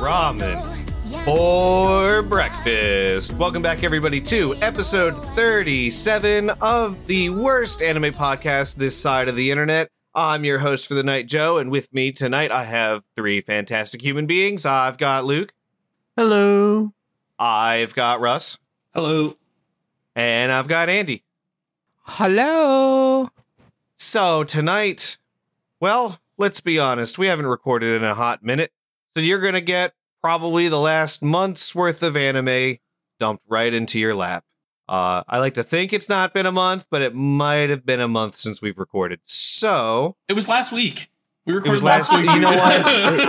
Ramen for Breakfast. Welcome back, everybody, to episode 37 of the worst anime podcast this side of the internet. I'm your host for the night, Joe, and with me tonight I have three fantastic human beings. I've got Luke. Hello. I've got Russ. Hello. And I've got Andy. Hello. So tonight, well, let's be honest, we haven't recorded in a hot minute, so you're going to get probably the last month's worth of anime dumped right into your lap. I like to think it's not been a month, but it might have been a month since we've recorded. So it was last week. We recorded last week. You know what?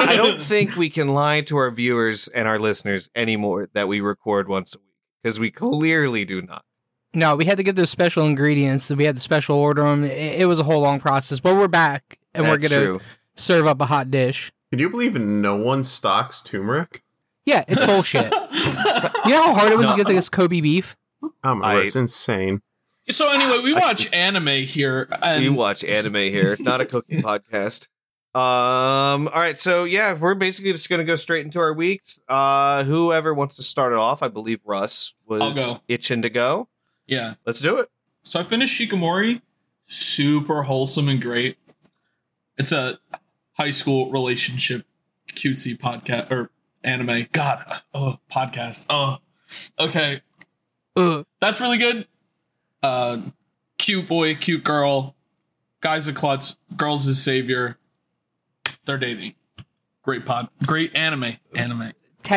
I don't think we can lie to our viewers and our listeners anymore that we record once a week, because we clearly do not. No, we had to get those special ingredients. We had to special order them. It was a whole long process, but we're back and we're going to serve up a hot dish. Can you believe no one stocks turmeric? Yeah, it's bullshit. You know how hard it was to get this Kobe beef? It's insane. So anyway, we watch anime here. And... not a cooking podcast. All right, so yeah, we're basically just going to go straight into our weeks. Whoever wants to start it off, I believe Russ was itching to go. Yeah. Let's do it. So I finished Shikamori. Super wholesome and great. It's a high school relationship cutesy podcast or anime. God. Oh, podcast. Oh, okay. That's really good. Cute boy, cute girl. Guy's a klutz. Girl's his savior. They're dating. Great pod. Great anime. 10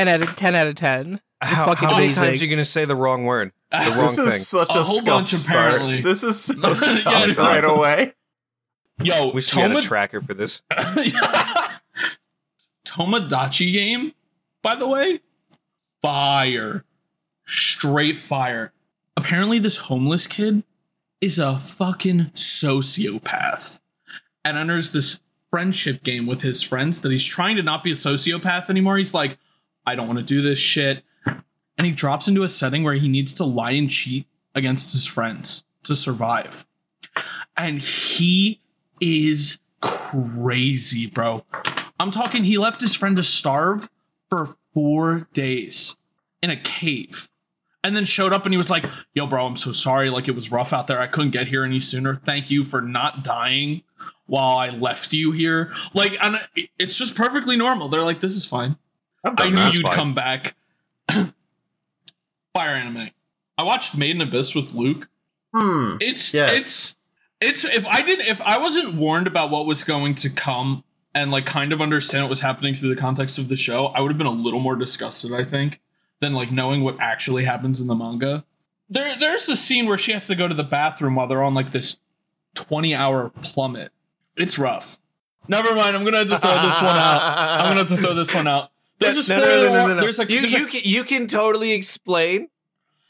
out of 10. How many times are you going to say the wrong word? The wrong thing. Is such a whole bunch, apparently. This is such a scuffed start right away. Yo, we should get a tracker for this. Tomodachi Game, by the way, fire. Straight fire. Apparently this homeless kid is a fucking sociopath and enters this friendship game with his friends that he's trying to not be a sociopath anymore. He's like, I don't want to do this shit. And he drops into a setting where he needs to lie and cheat against his friends to survive. And he is crazy, bro. I'm talking he left his friend to starve for 4 days in a cave and then showed up and he was like, yo, bro, I'm so sorry. Like, it was rough out there. I couldn't get here any sooner. Thank you for not dying while I left you here. Like, and it's just perfectly normal. They're like, this is fine. I knew you'd come back. Fire anime. I watched Made in Abyss with Luke. If I wasn't warned about what was going to come and like kind of understand what was happening through the context of the show, I would have been a little more disgusted, I think, than like knowing what actually happens in the manga. There's a scene where she has to go to the bathroom while they're on like this 20-hour plummet. It's rough. Never mind. I'm gonna have to throw this one out. There's a spoiler. No. You can totally explain.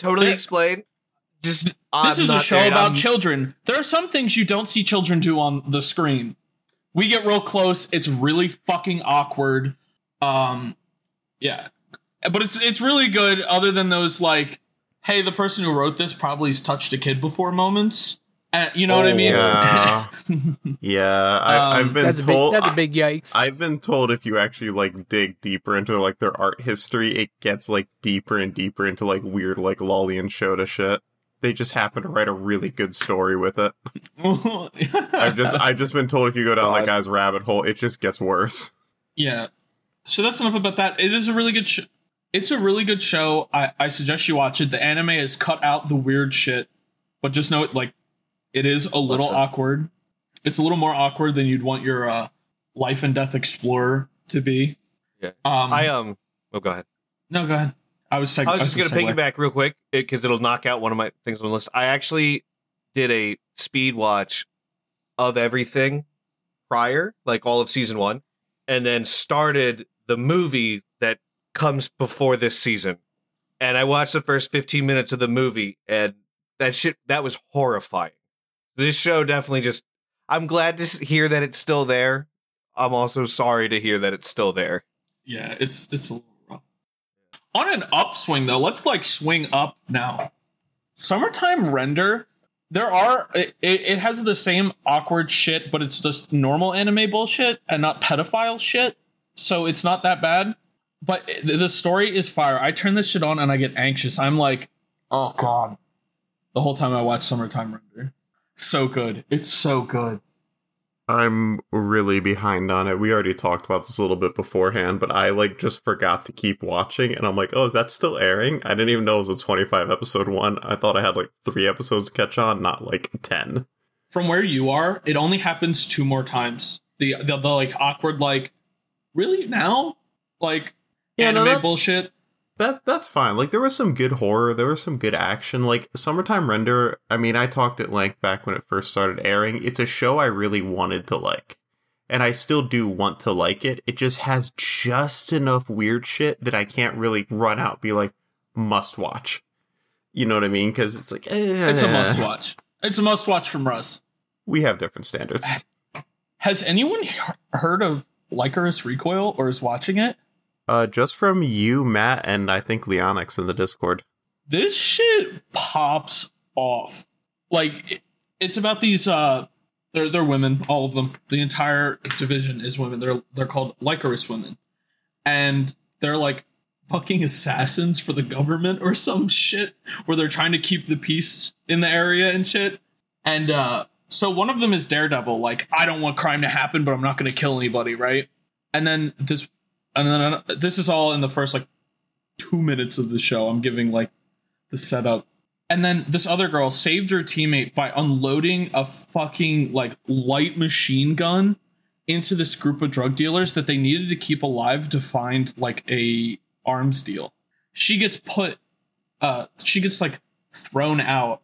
This is a show about children. There are some things you don't see children do on the screen. We get real close. It's really fucking awkward. Yeah, but it's really good. Other than those, like, hey, the person who wrote this probably has touched a kid before moments. You know what I mean? Yeah, I've been told that's a big yikes. I've been told if you actually like dig deeper into like their art history, it gets like deeper and deeper into like weird like Loli and Shota shit. They just happen to write a really good story with it. I've just been told if you go down that guy's rabbit hole, it just gets worse. Yeah. So that's enough about that. It is a really good show. It's a really good show. I suggest you watch it. The anime has cut out the weird shit, but just know it like. It is a little awkward. It's a little more awkward than you'd want your life and death explorer to be. Yeah. Go ahead. No, go ahead. I was just going to piggyback real quick because it'll knock out one of my things on the list. I actually did a speed watch of everything prior, like all of season one, and then started the movie that comes before this season. And I watched the first 15 minutes of the movie, and that was horrifying. This show definitely just... I'm glad to hear that it's still there. I'm also sorry to hear that it's still there. Yeah, it's a little rough. On an upswing, though, let's, like, swing up now. Summertime Render, it has the same awkward shit, but it's just normal anime bullshit and not pedophile shit, so it's not that bad. But the story is fire. I turn this shit on and I get anxious. I'm like, oh god. The whole time I watch Summertime Render. So good. It's so good. I'm really behind on it. We already talked about this a little bit beforehand, but I like just forgot to keep watching, and I'm like, oh, is that still airing? I didn't even know it was a 25 episode one. I thought I had like 3 episodes to catch on, not like 10. From where you are, it only happens 2 more times. The like awkward like, really now? Like, yeah, anime no, bullshit. That's fine. Like, there was some good horror. There was some good action. Like, Summertime Render, I mean, I talked at length back when it first started airing. It's a show I really wanted to like. And I still do want to like it. It just has just enough weird shit that I can't really run out and be like, must watch. You know what I mean? Because it's like, It's a must watch. It's a must watch from Russ. We have different standards. Has anyone heard of Lycoris Recoil or is watching it? Just from you, Matt, and I think Leonix in the Discord. This shit pops off. Like, it's about these, they're women, all of them. The entire division is women. They're called Lycoris women. And they're like fucking assassins for the government or some shit, where they're trying to keep the peace in the area and shit. And, so one of them is Daredevil. Like, I don't want crime to happen, but I'm not going to kill anybody, right? And then this... And then this is all in the first, like, 2 minutes of the show. I'm giving, like, the setup. And then this other girl saved her teammate by unloading a fucking, like, light machine gun into this group of drug dealers that they needed to keep alive to find, like, a arms deal. She gets thrown out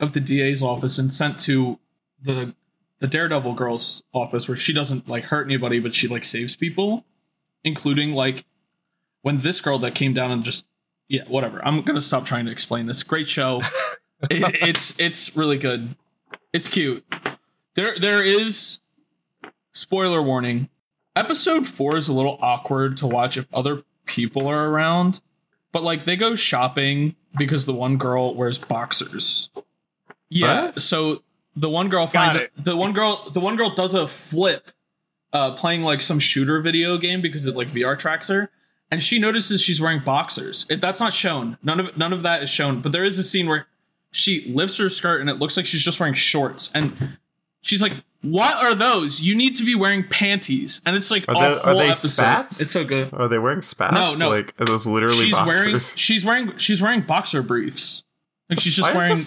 of the DA's office and sent to the Daredevil girl's office, where she doesn't, like, hurt anybody, but she, like, saves people. Including, like, when this girl that came down and just... Yeah, whatever. I'm going to stop trying to explain this. Great show. It's really good. It's cute. There is... Spoiler warning. Episode 4 is a little awkward to watch if other people are around. But, like, they go shopping because the one girl wears boxers. Yeah, huh? So the one girl finds... The one girl does a flip. Playing like some shooter video game because it like VR tracks her, and she notices she's wearing boxers. That's not shown. None of that is shown, but there is a scene where she lifts her skirt and it looks like she's just wearing shorts, and she's like, "What are those? You need to be wearing panties." And it's like, are they episode. Spats? It's so good. Are they wearing spats? No. Like, are those literally boxers? She's wearing boxer briefs. Like, she's just wearing.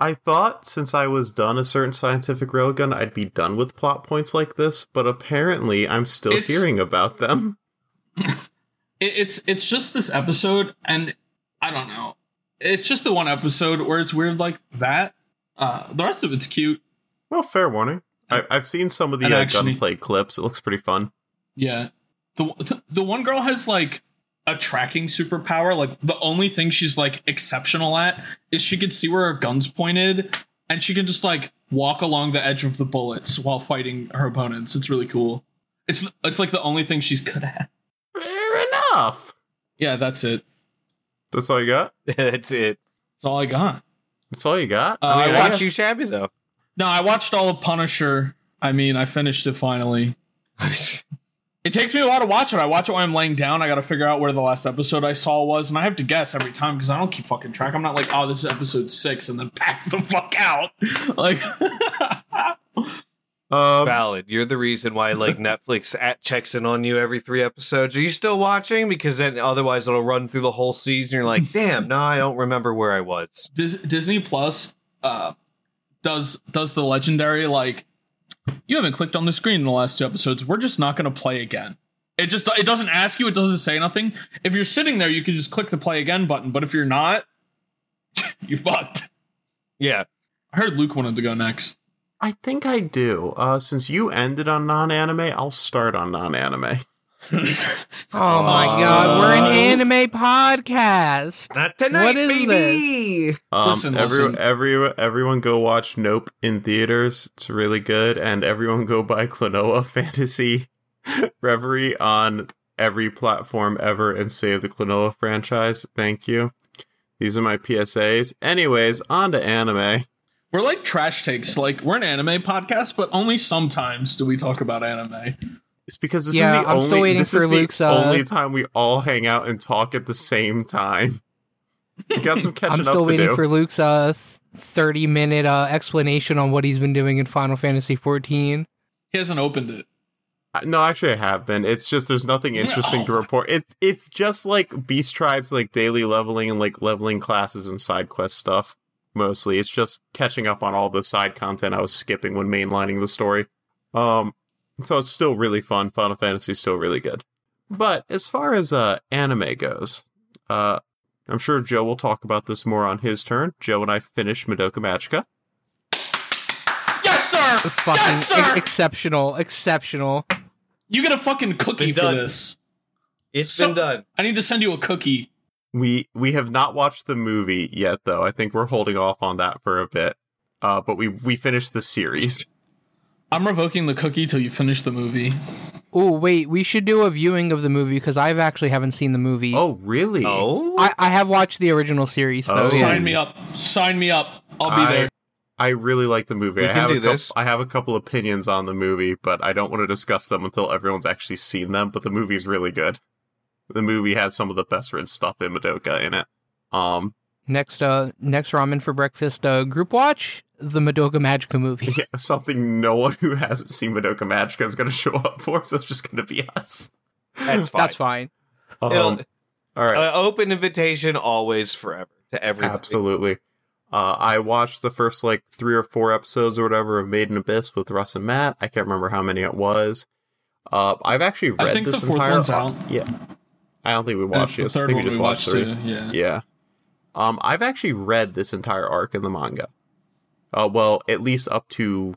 I thought since I was done a certain scientific railgun, I'd be done with plot points like this, but apparently I'm still hearing about them. It's just this episode, and I don't know. It's just the one episode where it's weird like that. The rest of it's cute. Well, fair warning. I've seen some of the gunplay clips. It looks pretty fun. Yeah. The one girl has like a tracking superpower. Like, the only thing she's like exceptional at is she can see where her gun's pointed, and she can just like walk along the edge of the bullets while fighting her opponents. It's really cool. It's like the only thing she's good at. Fair enough. Yeah, that's it. That's all you got? That's it. That's all I got. That's all you got? I watched you, Shabby, though. No, I watched all of Punisher. I mean, I finished it finally. It takes me a while to watch it. I watch it when I'm laying down. I got to figure out where the last episode I saw was, and I have to guess every time because I don't keep fucking track. I'm not like, oh, this is episode 6, and then pass the fuck out. Like, valid. You're the reason why like Netflix checks in on you every 3 episodes. Are you still watching? Because then otherwise it'll run through the whole season. You're like, damn, no, I don't remember where I was. Disney Plus does the legendary like. You haven't clicked on the screen in the last 2 episodes. We're just not going to play again. It doesn't ask you. It doesn't say nothing. If you're sitting there, you can just click the play again button. But if you're not, you fucked. Yeah. I heard Luke wanted to go next. I think I do. Since you ended on non-anime, I'll start on non-anime. Oh my god, we're an anime podcast. Not tonight, what is baby. This? Everyone go watch Nope in theaters. It's really good, and everyone go buy Klonoa Fantasy Reverie on every platform ever and save the Klonoa franchise. Thank you. These are my PSAs. Anyways, on to anime. We're like trash takes. Like, we're an anime podcast, but only sometimes do we talk about anime. It's because this is the only time we all hang out and talk at the same time. We got some catching up to do. I'm still waiting for Luke's 30-minute explanation on what he's been doing in Final Fantasy XIV. He hasn't opened it. No, actually, I have been. It's just there's nothing interesting to report. It's just like Beast Tribe's like daily leveling and like leveling classes and side quest stuff. Mostly, it's just catching up on all the side content I was skipping when mainlining the story. So it's still really fun. Final Fantasy is still really good. But as far as anime goes, I'm sure Joe will talk about this more on his turn. Joe and I finished Madoka Magica. Yes, sir! Fucking yes, sir! Exceptional. You get a fucking cookie for this. It's been done. I need to send you a cookie. We have not watched the movie yet, though. I think we're holding off on that for a bit. But we finished the series. I'm revoking the cookie till you finish the movie. Oh, wait, we should do a viewing of the movie because I actually haven't seen the movie. Oh, really? Oh, I have watched the original series, though. Oh. Sign me up. I'll be there. I really like the movie. I have a couple opinions on the movie, but I don't want to discuss them until everyone's actually seen them. But the movie's really good. The movie has some of the best written stuff in Madoka in it. Next Ramen for Breakfast group watch, the Madoka Magica movie. Yeah, something no one who hasn't seen Madoka Magica is going to show up for, so it's just going to be us. That's fine. All right. Open invitation always, forever, to everyone. Absolutely. I watched the first, 3 or 4 episodes or whatever of Made in Abyss with Russ and Matt. I can't remember how many it was. I've actually read this entire... I think the fourth one's out. Yeah. I don't think we watched it. I think we just watched three. Yeah. I've actually read this entire arc in the manga. Well, at least up to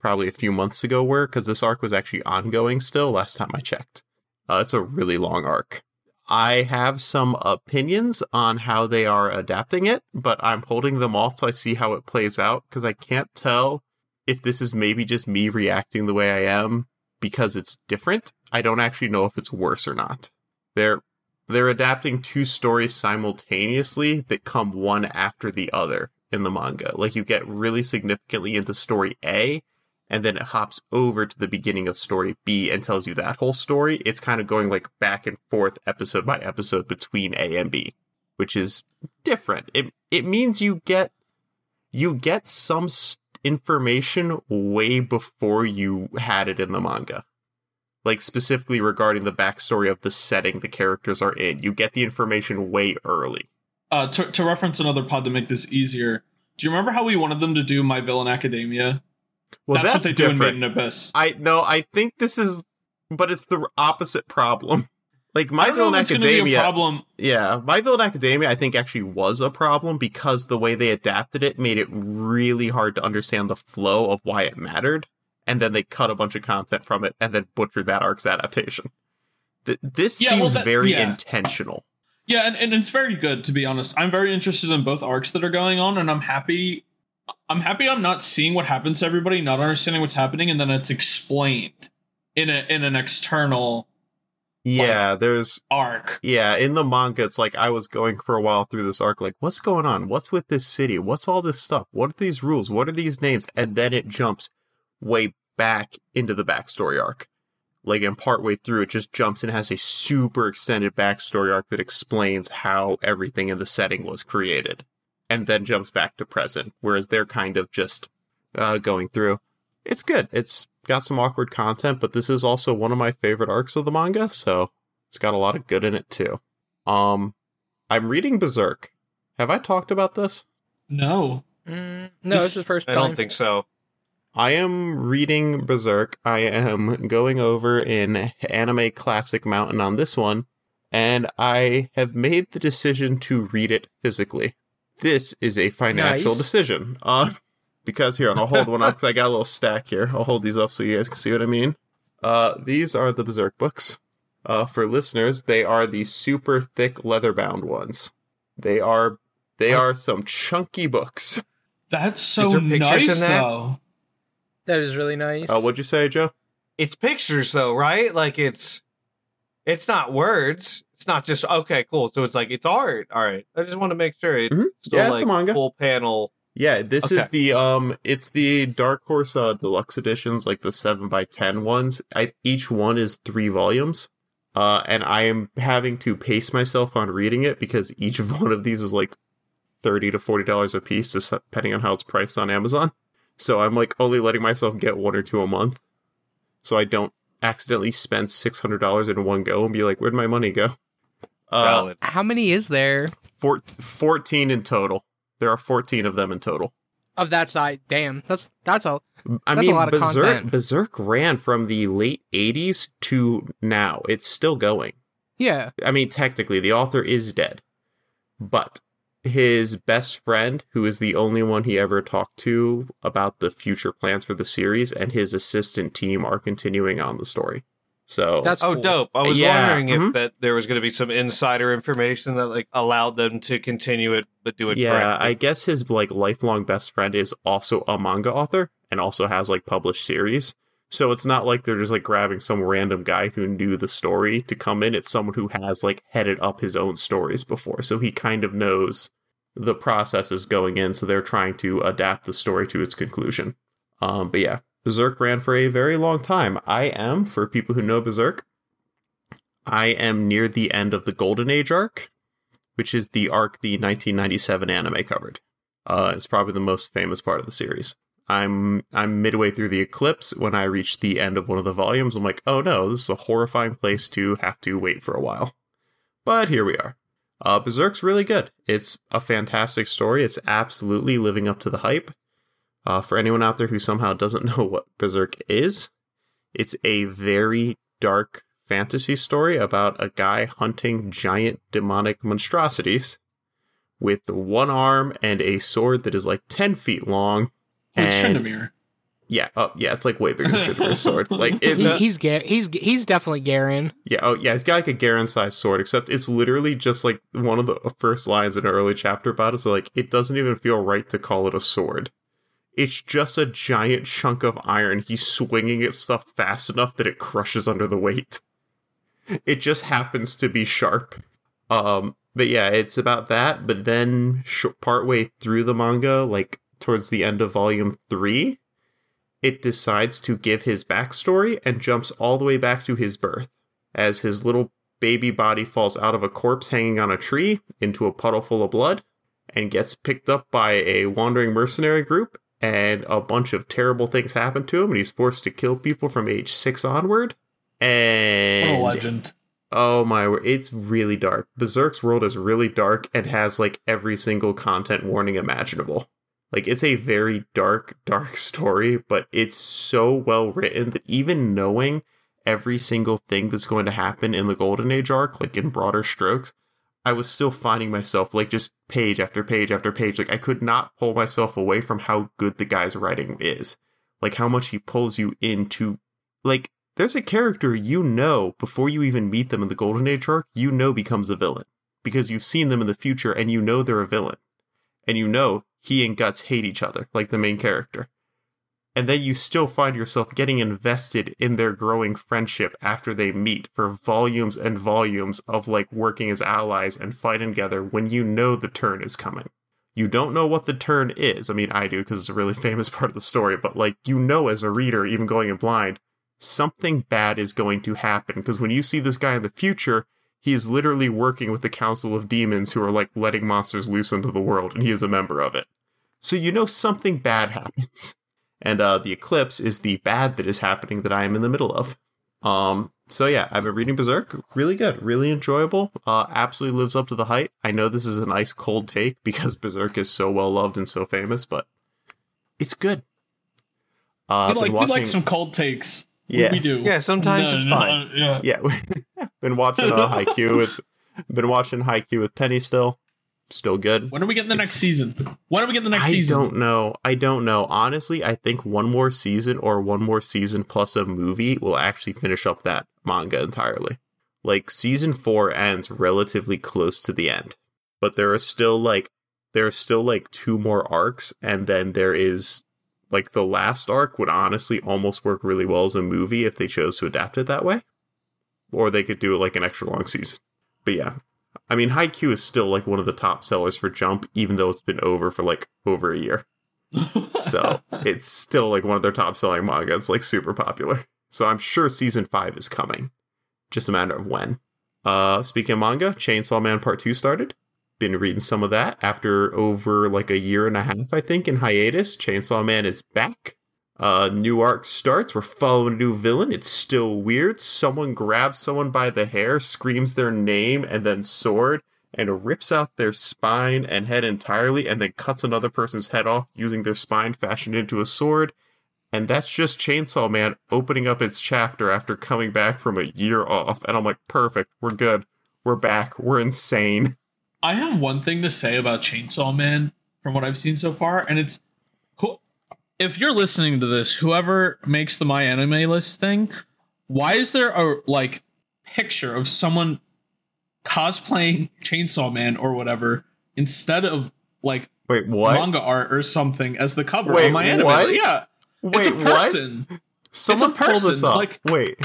probably a few months ago, because this arc was actually ongoing still last time I checked. It's a really long arc. I have some opinions on how they are adapting it, but I'm holding them off till I see how it plays out, because I can't tell if this is maybe just me reacting the way I am because it's different. I don't actually know if it's worse or not. They're adapting 2 stories simultaneously that come one after the other in the manga. You get really significantly into story A, and then it hops over to the beginning of story B and tells you that whole story. It's kind of going back and forth episode by episode between A and B, which is different. It means you get some information way before you had it in the manga. Specifically regarding the backstory of the setting the characters are in. You get the information way early. To reference another pod to make this easier, do you remember how we wanted them to do My Villain Academia? Well, that's what they do in Made in Abyss. I think this is... But it's the opposite problem. My Villain Academia... Problem. Yeah, My Villain Academia, I think, actually was a problem because the way they adapted it made it really hard to understand the flow of why it mattered. And then they cut a bunch of content from it and then butchered that arc's adaptation. This seems very intentional. Yeah, and it's very good, to be honest. I'm very interested in both arcs that are going on, and I'm happy I'm not seeing what happens to everybody, not understanding what's happening, and then it's explained in an external there's arc. Yeah, in the manga, it's I was going for a while through this arc, what's going on? What's with this city? What's all this stuff? What are these rules? What are these names? And then it jumps way back into the backstory arc. And partway through, it just jumps and has a super extended backstory arc that explains how everything in the setting was created. And then jumps back to present, whereas they're kind of just going through. It's good. It's got some awkward content, but this is also one of my favorite arcs of the manga, so it's got a lot of good in it, too. I'm reading Berserk. Have I talked about this? No. No, it's the first time. I don't think so. I am reading Berserk. I am going over in Anime Classic Mountain on this one, and I have made the decision to read it physically. This is a financial decision. Because here, I'll hold one up because I got a little stack here. I'll hold these up so you guys can see what I mean. These are the Berserk books. For listeners, they are the super thick leather-bound ones. They are some chunky books. That's so nice, though. That is really nice. What'd you say, Joe? It's pictures, though, right? It's not words. It's not just, okay, cool. So it's art. All right. I just want to make sure it's still it's a manga. Full panel Yeah, this is the it's the Dark Horse Deluxe Editions, like the 7x10 ones. Each one is 3 volumes. And I am having to pace myself on reading it because each one of these is like $30 to $40 a piece, depending on how it's priced on Amazon. So I'm like only letting myself get 1 or 2 a month. So I don't accidentally spend $600 in one go and be like, where'd my money go? How many is there? 14 in total. There are 14 of them in total. Of that side, damn, that's a lot of content. Berserk ran from the late 80s to now. It's still going. Yeah. I mean, technically, the author is dead. But his best friend, who is the only one he ever talked to about the future plans for the series, and his assistant team are continuing on the story. So that's cool. Dope. I was wondering if that there was going to be some insider information that like allowed them to continue it but do it correctly. I guess his like lifelong best friend is also a manga author and also has like published series. So it's not like they're just like grabbing some random guy who knew the story to come in. It's someone who has like headed up his own stories before. So he kind of knows the process is going in. So they're trying to adapt the story to its conclusion. But yeah. Berserk ran for a very long time. I am, for people who know Berserk, I am near the end of the Golden Age arc, which is the arc the 1997 anime covered. It's probably the most famous part of the series. I'm midway through the eclipse when I reach the end of one of the volumes. I'm like, oh no, this is a horrifying place to have to wait for a while. But here we are. Berserk's really good. It's a fantastic story. It's absolutely living up to the hype. For anyone out there who somehow doesn't know what Berserk is, it's a very dark fantasy story about a guy hunting giant demonic monstrosities with one arm and a sword that is like 10 feet long. Oh, it's Tryndamere. Yeah, it's like way bigger than Tryndamere sword. Like it's he's definitely Garen. Yeah, he's got like a Garen-sized sword, except it's literally just like one of the first lines in an early chapter about it. So like it doesn't even feel right to call it a sword. It's just a giant chunk of iron. He's swinging at stuff fast enough that it crushes under the weight. It just happens to be sharp. But yeah, it's about that. But then partway through the manga, like towards the end of volume 3, it decides to give his backstory and jumps all the way back to his birth as his little baby body falls out of a corpse hanging on a tree into a puddle full of blood and gets picked up by a wandering mercenary group. And a bunch of terrible things happen to him, and he's forced to kill people from age 6 onward. And what a legend. Oh my word, it's really dark. Berserk's world is really dark and has like every single content warning imaginable. Like it's a very dark, dark story, but it's so well written that even knowing every single thing that's going to happen in the Golden Age arc, like in broader strokes, I was still finding myself, like, just page after page after page. Like, I could not pull myself away from how good the guy's writing is. Like, how much he pulls you into... Like, there's a character you know, before you even meet them in the Golden Age arc, you know becomes a villain. Because you've seen them in the future, and you know they're a villain. And you know he and Guts hate each other, like the main character. And then you still find yourself getting invested in their growing friendship after they meet for volumes and volumes of like working as allies and fighting together when you know the turn is coming. You don't know what the turn is. I mean, I do because it's a really famous part of the story, but like, you know, as a reader, even going in blind, something bad is going to happen because when you see this guy in the future, he is literally working with the Council of Demons who are like letting monsters loose into the world and he is a member of it. So you know something bad happens. And the eclipse is the bad that is happening that I am in the middle of. So yeah, I've been reading Berserk. Really good. Really enjoyable. Absolutely lives up to the hype. I know this is an ice cold take because Berserk is so well loved and so famous, but it's good. We like some cold takes. Yeah. We do. Yeah, sometimes it's fine. Yeah. Been watching Haikyuu with Penny still. Still good. When are we getting the next season? I don't know. Honestly, I think one more season plus a movie will actually finish up that manga entirely. Like season 4 ends relatively close to the end, but there are still 2 more arcs, and then there is like the last arc would honestly almost work really well as a movie if they chose to adapt it that way, or they could do it like an extra long season. But yeah. I mean, Haikyuu is still, like, one of the top sellers for Jump, even though it's been over for, like, over a year. So, it's still, like, one of their top-selling manga. It's, like, super popular. So, I'm sure Season 5 is coming. Just a matter of when. Speaking of manga, Chainsaw Man Part 2 started. Been reading some of that. After over, like, a year and a half, I think, in hiatus, Chainsaw Man is back. New arc starts. We're following a new villain. It's still weird. Someone grabs someone by the hair, screams their name, and then sword, and rips out their spine and head entirely, and then cuts another person's head off using their spine fashioned into a sword. And that's just Chainsaw Man opening up its chapter after coming back from a year off. And I'm like, perfect. We're good. We're back. We're insane. I have one thing to say about Chainsaw Man from what I've seen so far, and it's... If you're listening to this, whoever makes the My Anime List thing, why is there a, like, picture of someone cosplaying Chainsaw Man or whatever instead of, like, wait, what? Manga art or something as the cover of My Anime List? Yeah, wait, it's a person. What? Someone it's a person. Pull this up. Like, wait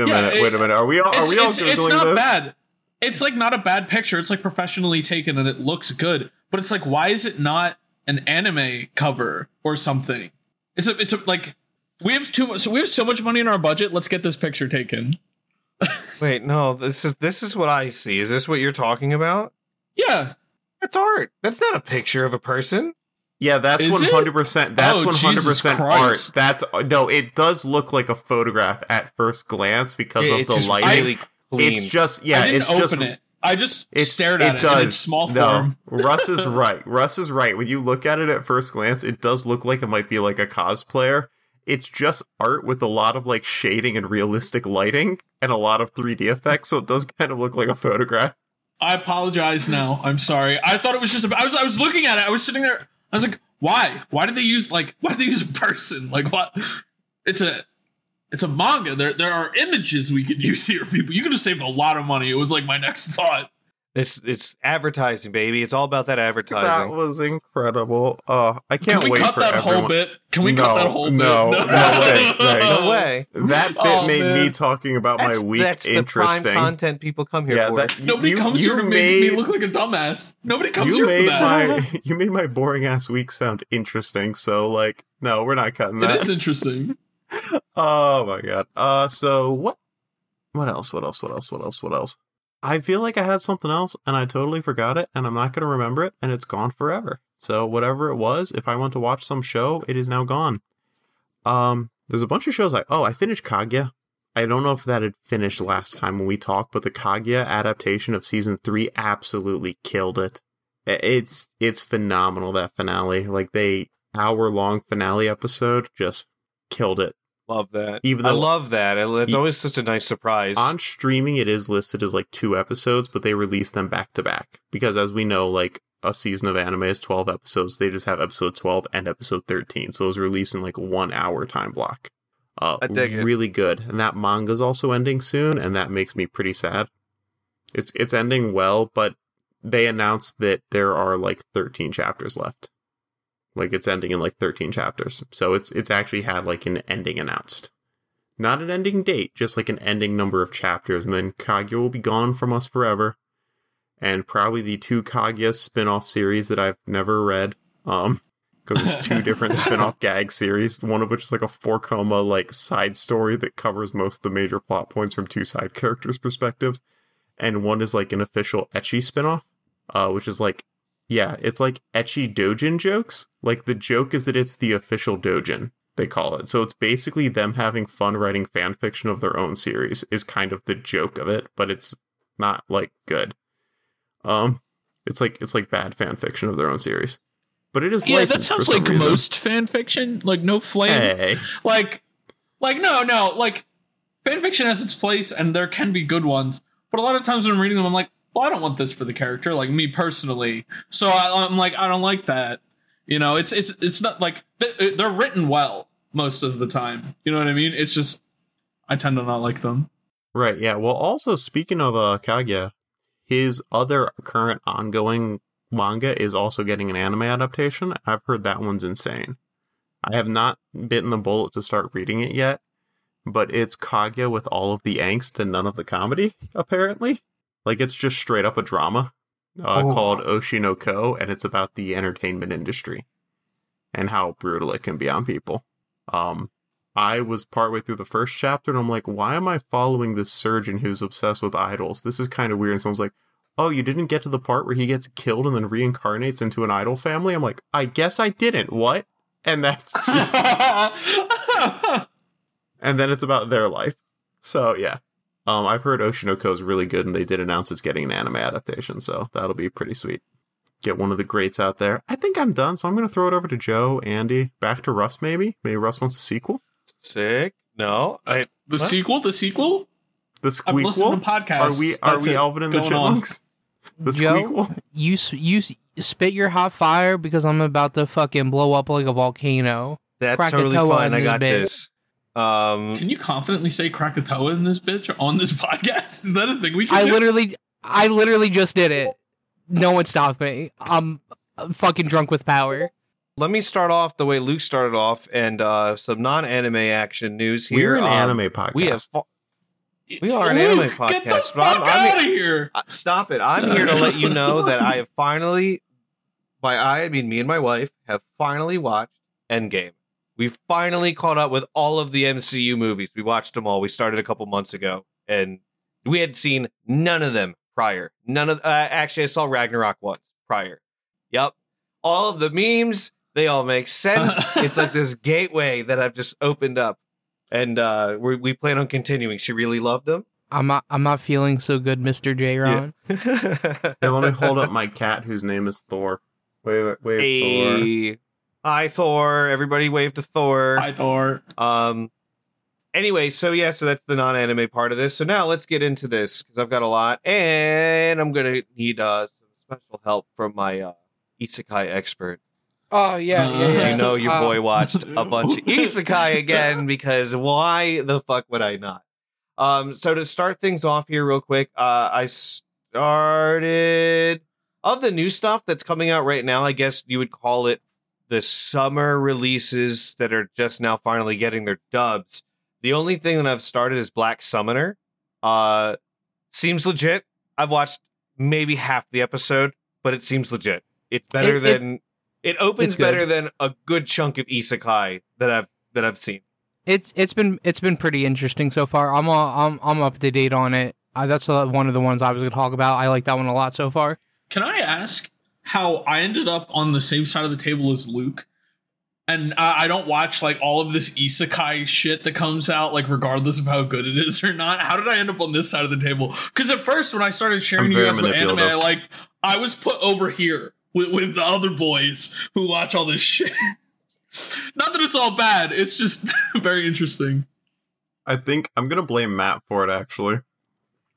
a minute. Are we all doing this? It's not bad. It's, like, not a bad picture. It's, like, professionally taken and it looks good. But it's, like, why is it not an anime cover or something? It's a, like, we have so much money in our budget. Let's get this picture taken. Wait, no, this is what I see. Is this what you're talking about? Yeah. That's art. That's not a picture of a person. Yeah, that's 100%. That's 100% art. That's no, it does look like a photograph at first glance because of the lighting. Really clean. It's just, yeah, it's just it. I just stared at it in its small form. No, Russ is right. Russ is right. When you look at it at first glance, it does look like it might be like a cosplayer. It's just art with a lot of, like, shading and realistic lighting and a lot of 3D effects, so it does kind of look like a photograph. I apologize now. I'm sorry. I thought it was just... I was looking at it. I was sitting there. I was like, why? Why did they use a person? Like, what? It's a manga. There are images we could use here, people. You could have saved a lot of money. It was like my next thought. It's advertising, baby. It's all about that advertising. That was incredible. I can't wait for that everyone. Whole bit? Can we cut that whole bit? No way. That bit made me talking about my week that's interesting. That's the prime content people come here for. Nobody comes here to make me look like a dumbass. Nobody comes here for that. You made my boring ass week sound interesting. So, like, no, we're not cutting that. It is interesting. Oh my god. So what else? I feel like I had something else and I totally forgot it and I'm not going to remember it and it's gone forever. So whatever it was, if I want to watch some show, it is now gone. There's a bunch of shows I finished Kaguya. I don't know if that had finished last time when we talked, but the Kaguya adaptation of season 3 absolutely killed it. It's phenomenal, that finale. Like, the hour-long finale episode just killed it. Love that. Even though I love that. It's always such a nice surprise. On streaming, it is listed as like 2 episodes, but they release them back to back because, as we know, like, a season of anime is 12 episodes. They just have episode 12 and episode 13, so it was released in like 1 hour time block. Really good. And that manga is also ending soon, and that makes me pretty sad. It's ending well, but they announced that there are like 13 chapters left. Like, it's ending in, like, 13 chapters. So it's actually had, like, an ending announced. Not an ending date, just, like, an ending number of chapters. And then Kaguya will be gone from us forever. And probably the 2 Kaguya spin-off series that I've never read. Because there's 2 different spin-off gag series. One of which is, like, a 4-coma, like, side story that covers most of the major plot points from 2 side characters' perspectives. And one is, like, an official ecchi spin-off. Which is, like... Yeah, it's like ecchi doujin jokes. Like, the joke is that it's the official doujin, they call it. So it's basically them having fun writing fan fiction of their own series is kind of the joke of it, but it's not, like, good. It's like bad fan fiction of their own series. But it is licensed that sounds for some like reason. Most fan fiction, like, no flame. Hey. Like fan fiction has its place and there can be good ones, but a lot of times when I'm reading them I'm like, well, I don't want this for the character, like, me personally. So I'm like, I don't like that. You know, it's not like they're written well most of the time. You know what I mean? It's just I tend to not like them. Right. Yeah. Well, also, speaking of Kaguya, his other current ongoing manga is also getting an anime adaptation. I've heard that one's insane. I have not bitten the bullet to start reading it yet, but it's Kaguya with all of the angst and none of the comedy, apparently. Like, it's just straight up a drama called Oshinoko, and it's about the entertainment industry and how brutal it can be on people. I was partway through the first chapter, and I'm like, why am I following this surgeon who's obsessed with idols? This is kind of weird. And someone's like, oh, you didn't get to the part where he gets killed and then reincarnates into an idol family? I'm like, I guess I didn't. What? And that's just... And then it's about their life. So, yeah. I've heard Oshinoko is really good, and they did announce it's getting an anime adaptation, so that'll be pretty sweet. Get one of the greats out there. I think I'm done, so I'm going to throw it over to Joe, Andy, back to Russ, maybe. Maybe Russ wants a sequel? Sick. No. The sequel? The squeakquel? I'm listening to podcasts. Are we Alvin and the Chipmunks? The squeakquel? You spit your hot fire because I'm about to fucking blow up like a volcano. That's Krakatoa totally fine. I got this. Can you confidently say Krakatoa in this bitch on this podcast? Is that a thing we can do? I literally just did it. No one stopped me. I'm fucking drunk with power. Let me start off the way Luke started off, and some non-anime action news here. We're an anime podcast. We are an anime podcast. Get the fuck out of here! Stop it! I'm here to let you know that I have finally, by I mean me and my wife, have finally watched Endgame. We've finally caught up with all of the MCU movies. We watched them all. We started a couple months ago, and we had seen none of them prior. Actually, I saw Ragnarok once prior. Yep, all of the memes, they all make sense. It's like this gateway that I've just opened up. And we plan on continuing. She really loved him. I'm not feeling so good, Mr. J. Ron. Yeah. Now let me hold up my cat, whose name is Thor. Wave hey. Thor. Hi, Thor. Everybody wave to Thor. Hi, Thor. Anyway, so that's the non-anime part of this. So now let's get into this, because I've got a lot. And I'm going to need some special help from my isekai expert. Oh, yeah. You know your boy watched a bunch of isekai again, because why the fuck would I not? So to start things off here real quick, I started... Of the new stuff that's coming out right now, I guess you would call it the summer releases that are just now finally getting their dubs. The only thing that I've started is Black Summoner. Seems legit. I've watched maybe half the episode, but it seems legit. It's better than... It opens better than a good chunk of isekai that I've seen. It's been pretty interesting so far. I'm up to date on it. That's one of the ones I was going to talk about. I like that one a lot so far. Can I ask how I ended up on the same side of the table as Luke? And I don't watch like all of this isekai shit that comes out, like regardless of how good it is or not. How did I end up on this side of the table? Because at first, when I started sharing you guys what anime I liked, I was put over here. With the other boys who watch all this shit. Not that it's all bad. It's just very interesting. I think I'm going to blame Matt for it, actually.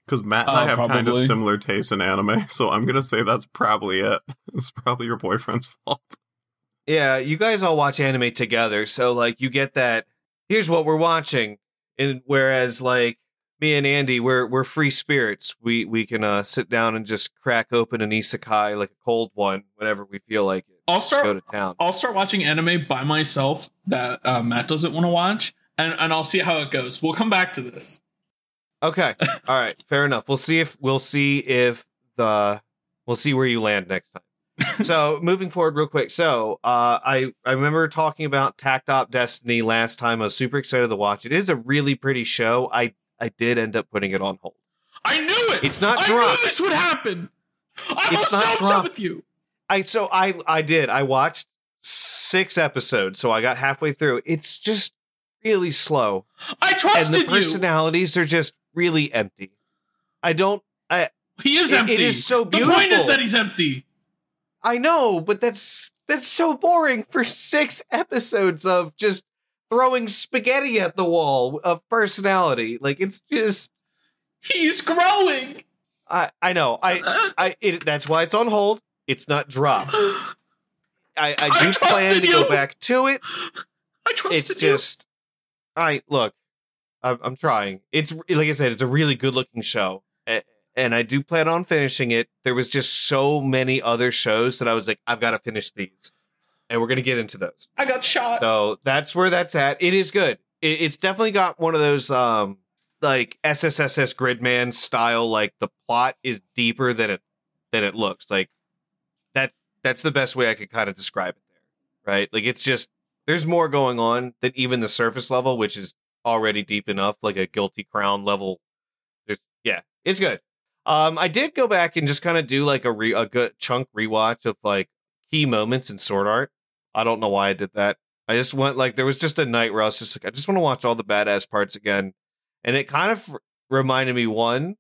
Because Matt and I have probably kind of similar tastes in anime. So I'm going to say that's probably it. It's probably your boyfriend's fault. Yeah, you guys all watch anime together. So, like, you get that, here's what we're watching. And whereas, like, me and Andy, we're free spirits. We can sit down and just crack open an isekai, like a cold one, whenever we feel like it. Go to town. I'll start watching anime by myself that Matt doesn't want to watch, and I'll see how it goes. We'll come back to this. Okay. All right. Fair enough. We'll see where you land next time. So moving forward, real quick. So I remember talking about Tact Op Destiny last time. I was super excited to watch it. It is a really pretty show. I did end up putting it on hold. I knew it! It's not dropped. I knew this would happen! I'm upset with you! I did. I watched 6 episodes, so I got halfway through. It's just really slow. I trusted you! And the personalities are just really empty. He is empty! It is so beautiful. The point is that he's empty! I know, but that's so boring for 6 episodes of just throwing spaghetti at the wall of personality. Like, it's just... He's growing! I know. That's why it's on hold. It's not dropped. I do plan to go back to it. I trusted you. It's just... I'm trying. It's, like I said, it's a really good-looking show. And I do plan on finishing it. There was just so many other shows that I was like, I've got to finish these. And we're going to get into those. I got shot. So that's where that's at. It is good. It's definitely got one of those like SSSS Gridman style, like the plot is deeper than it looks. Like that's the best way I could kind of describe it there. Right? Like it's just there's more going on than even the surface level, which is already deep enough, like a Guilty Crown level. Yeah, it's good. I did go back and just kind of do like a good chunk rewatch of like key moments in Sword Art. I don't know why I did that. I just went like there was just a night where I was just like I just want to watch all the badass parts again. And it kind of reminded me, one,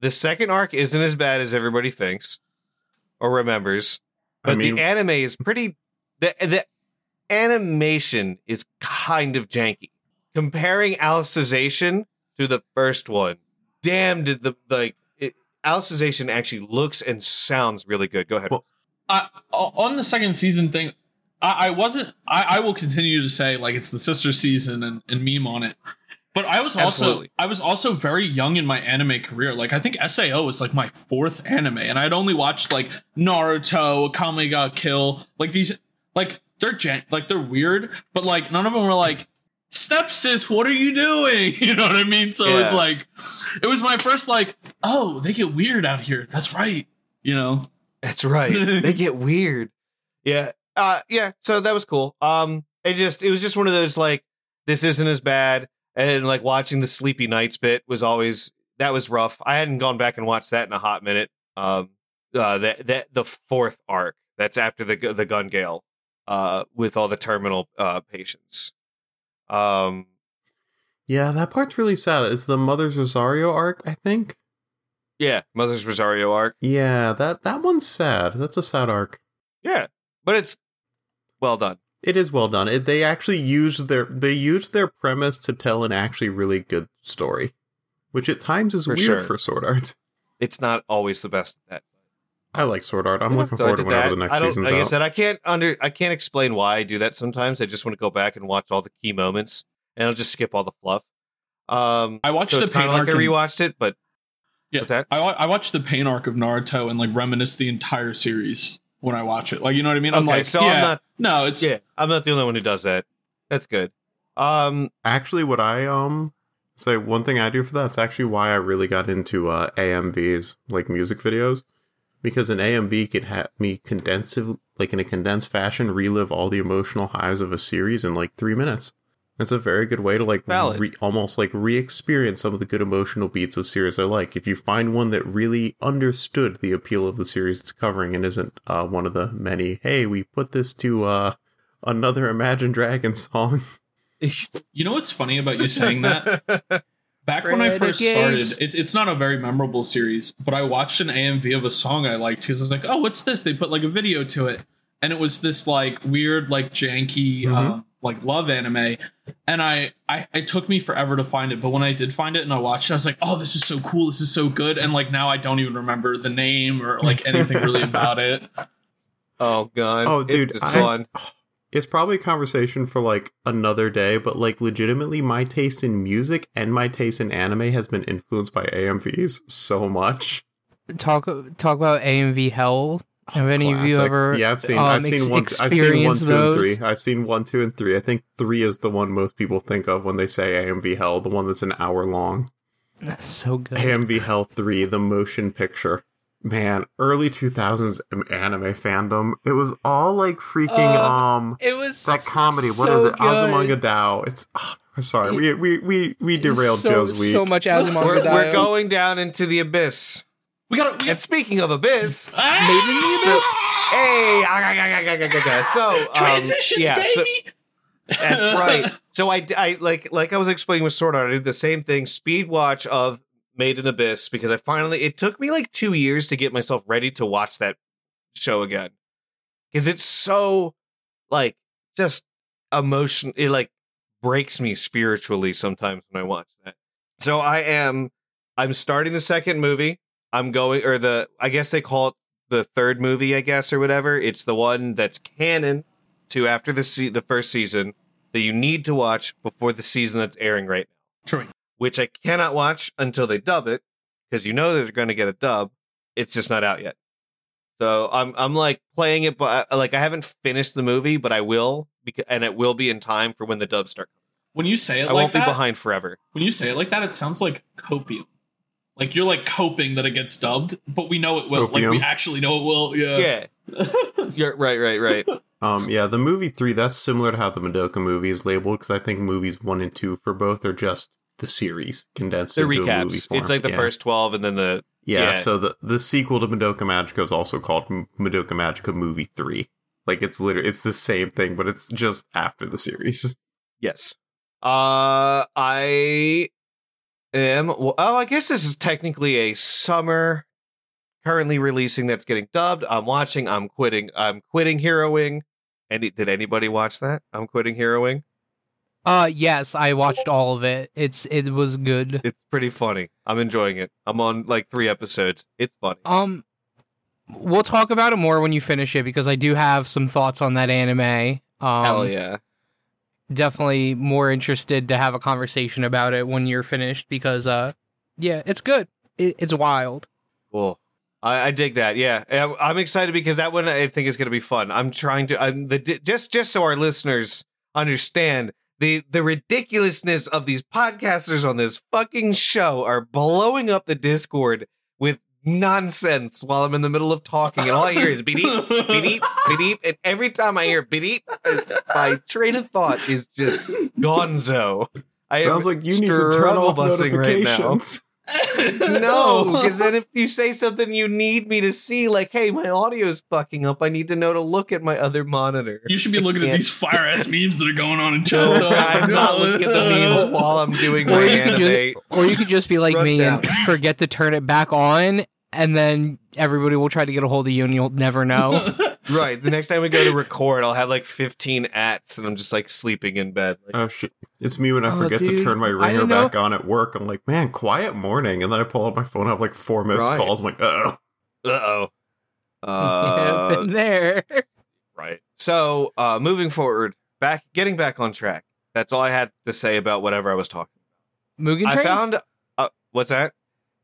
the second arc isn't as bad as everybody thinks or remembers, but the anime is pretty the animation is kind of janky. Comparing Alicization to the first one, damn, did Alicization actually looks and sounds really good. Go ahead. Well, on the second season thing, I will continue to say like it's the sister season and meme on it. But I was also Absolutely. I was also very young in my anime career. Like I think SAO was like my fourth anime, and I'd only watched like Naruto, Akame ga Kill, like these like they're weird, but like none of them were like step sis, what are you doing? You know what I mean? So yeah. It's like it was my first like oh they get weird out here. That's right. You know that's right. They get weird. Yeah. Yeah. So that was cool. It was just one of those like this isn't as bad. And like watching the Sleepy Nights bit was always that was rough. I hadn't gone back and watched that in a hot minute. The fourth arc that's after the Gun Gale, with all the terminal patients. Yeah, that part's really sad. It's the Mother's Rosario arc, I think. Yeah, Mother's Rosario arc. Yeah, that one's sad. That's a sad arc. Yeah, but it's well done. It is well done. They actually used their premise to tell an actually really good story, which at times is weird for Sword Art. It's not always the best at that. I like Sword Art. I'm looking forward to whenever the next season's out. Like I said, I can't explain why I do that sometimes. I just want to go back and watch all the key moments, and I'll just skip all the fluff. I watched the pain arc. I rewatched it, but yeah, what's that? I watched the pain arc of Naruto and like reminisce the entire series. When I watch it, like, you know what I mean? I'm okay, like, so yeah, I'm not the only one who does that. That's good. Actually, what I say one thing I do for that's actually why I really got into AMVs, like music videos, because an AMV can have me in a condensed fashion relive all the emotional highs of a series in like 3 minutes. It's a very good way to like re-experience some of the good emotional beats of series I like. If you find one that really understood the appeal of the series it's covering and isn't one of the many, hey, we put this to another Imagine Dragons song. You know what's funny about you saying that? Back when I first started, it's not a very memorable series, but I watched an AMV of a song I liked because I was like, oh, what's this? They put like a video to it. And it was this like weird, like janky... Mm-hmm. Like love anime, and I it took me forever to find it, but when I did find it and I watched it, I was like, oh, this is so cool, this is so good, and like now I don't even remember the name or like anything really about it. Oh god. Oh dude, it's probably a conversation for like another day, but like legitimately my taste in music and my taste in anime has been influenced by AMVs so much. Talk about AMV Hell. Have any classic. Of you ever? Yeah, I've seen 1, 2, and 3. I think 3 is the one most people think of when they say AMV Hell, the one that's an hour long. That's so good. AMV Hell 3, the motion picture. Man, early 2000s anime fandom. It was all like freaking it was that comedy. So what is it? Good. Azumanga Daioh. It's. Sorry, we derailed Joe's week. So much Azumanga Daioh. We're going down into the abyss. And speaking of Abyss, Made in Abyss. Transitions, baby. That's right. So I like I was explaining with Sword Art, I did the same thing. Speed watch of Made in Abyss because it took me like 2 years to get myself ready to watch that show again because it's so like just emotion. It like breaks me spiritually sometimes when I watch that. So I'm starting the second movie. I guess they call it the third movie, I guess, or whatever. It's the one that's canon to after the first season that you need to watch before the season that's airing right now. True. Which I cannot watch until they dub it, because you know they're going to get a dub. It's just not out yet. So I'm like playing it, but I haven't finished the movie, but I will, because it will be in time for when the dubs start. When you say it like that, I won't be behind forever. When you say it like that, it sounds like copium. Like you're like coping that it gets dubbed, but we know it will. Copium. Like we actually know it will. Yeah. Yeah. You're right. Yeah, the movie 3, that's similar to how the Madoka movie is labeled, because I think movies 1 and 2 for both are just the series condensed into recaps. A movie form. It's like the first 12 and then the... Yeah, so the sequel to Madoka Magica is also called Madoka Magica Movie 3. Like, it's literally, it's the same thing, but it's just after the series. Yes. I am... Well, oh, I guess this is technically a summer currently releasing that's getting dubbed. I'm watching, I'm quitting Heroing. Did anybody watch that? I'm Quitting Heroing? Yes, I watched all of it. It was good. It's pretty funny. I'm enjoying it. I'm on like 3 episodes. It's funny. We'll talk about it more when you finish it, because I do have some thoughts on that anime. Hell yeah. Definitely more interested to have a conversation about it when you're finished, because, yeah, it's good. It's wild. Cool. I dig that. Yeah. I'm excited because that one I think is going to be fun. I'm trying to, just so our listeners understand, the ridiculousness of these podcasters on this fucking show are blowing up the Discord with nonsense while I'm in the middle of talking, and all I hear is beep, beep, beep, and every time I hear beep, my train of thought is just gonzo. Sounds like you need to turn off notifications right now. No, because then if you say something you need me to see, like, hey, my audio's fucking up, I need to know to look at my other monitor. You should be looking at these fire ass memes that are going on in chat. I'm not looking at the memes while I'm doing my anime. Or you could just be like me and forget to turn it back on, and then everybody will try to get a hold of you and you'll never know. Right. The next time we go to record, I'll have like 15 ats and I'm just like sleeping in bed. Like, oh, shit. It's me when I forget to turn my ringer back on at work. I'm like, man, quiet morning. And then I pull out my phone. I have like 4 missed calls. I'm like, uh-oh. Yeah, been there. Right. So moving forward, getting back on track. That's all I had to say about whatever I was talking about. Mugen Train? I found... what's that?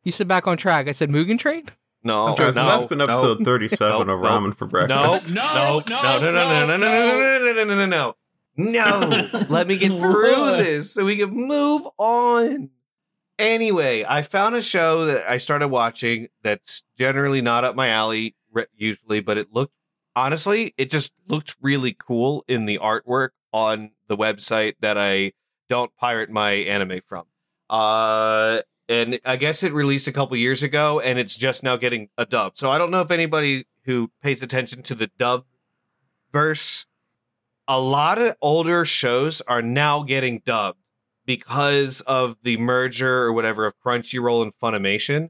You said back on track. I said Mugen Train? No. So that's been episode 37 of Ramen for Breakfast. No. Let me get through this so we can move on. Anyway, I found a show that I started watching that's generally not up my alley usually, but it looked, honestly, it just looked really cool in the artwork on the website that I don't pirate my anime from. And I guess it released a couple years ago, and it's just now getting a dub. So I don't know if anybody who pays attention to the dub verse, a lot of older shows are now getting dubbed because of the merger or whatever of Crunchyroll and Funimation.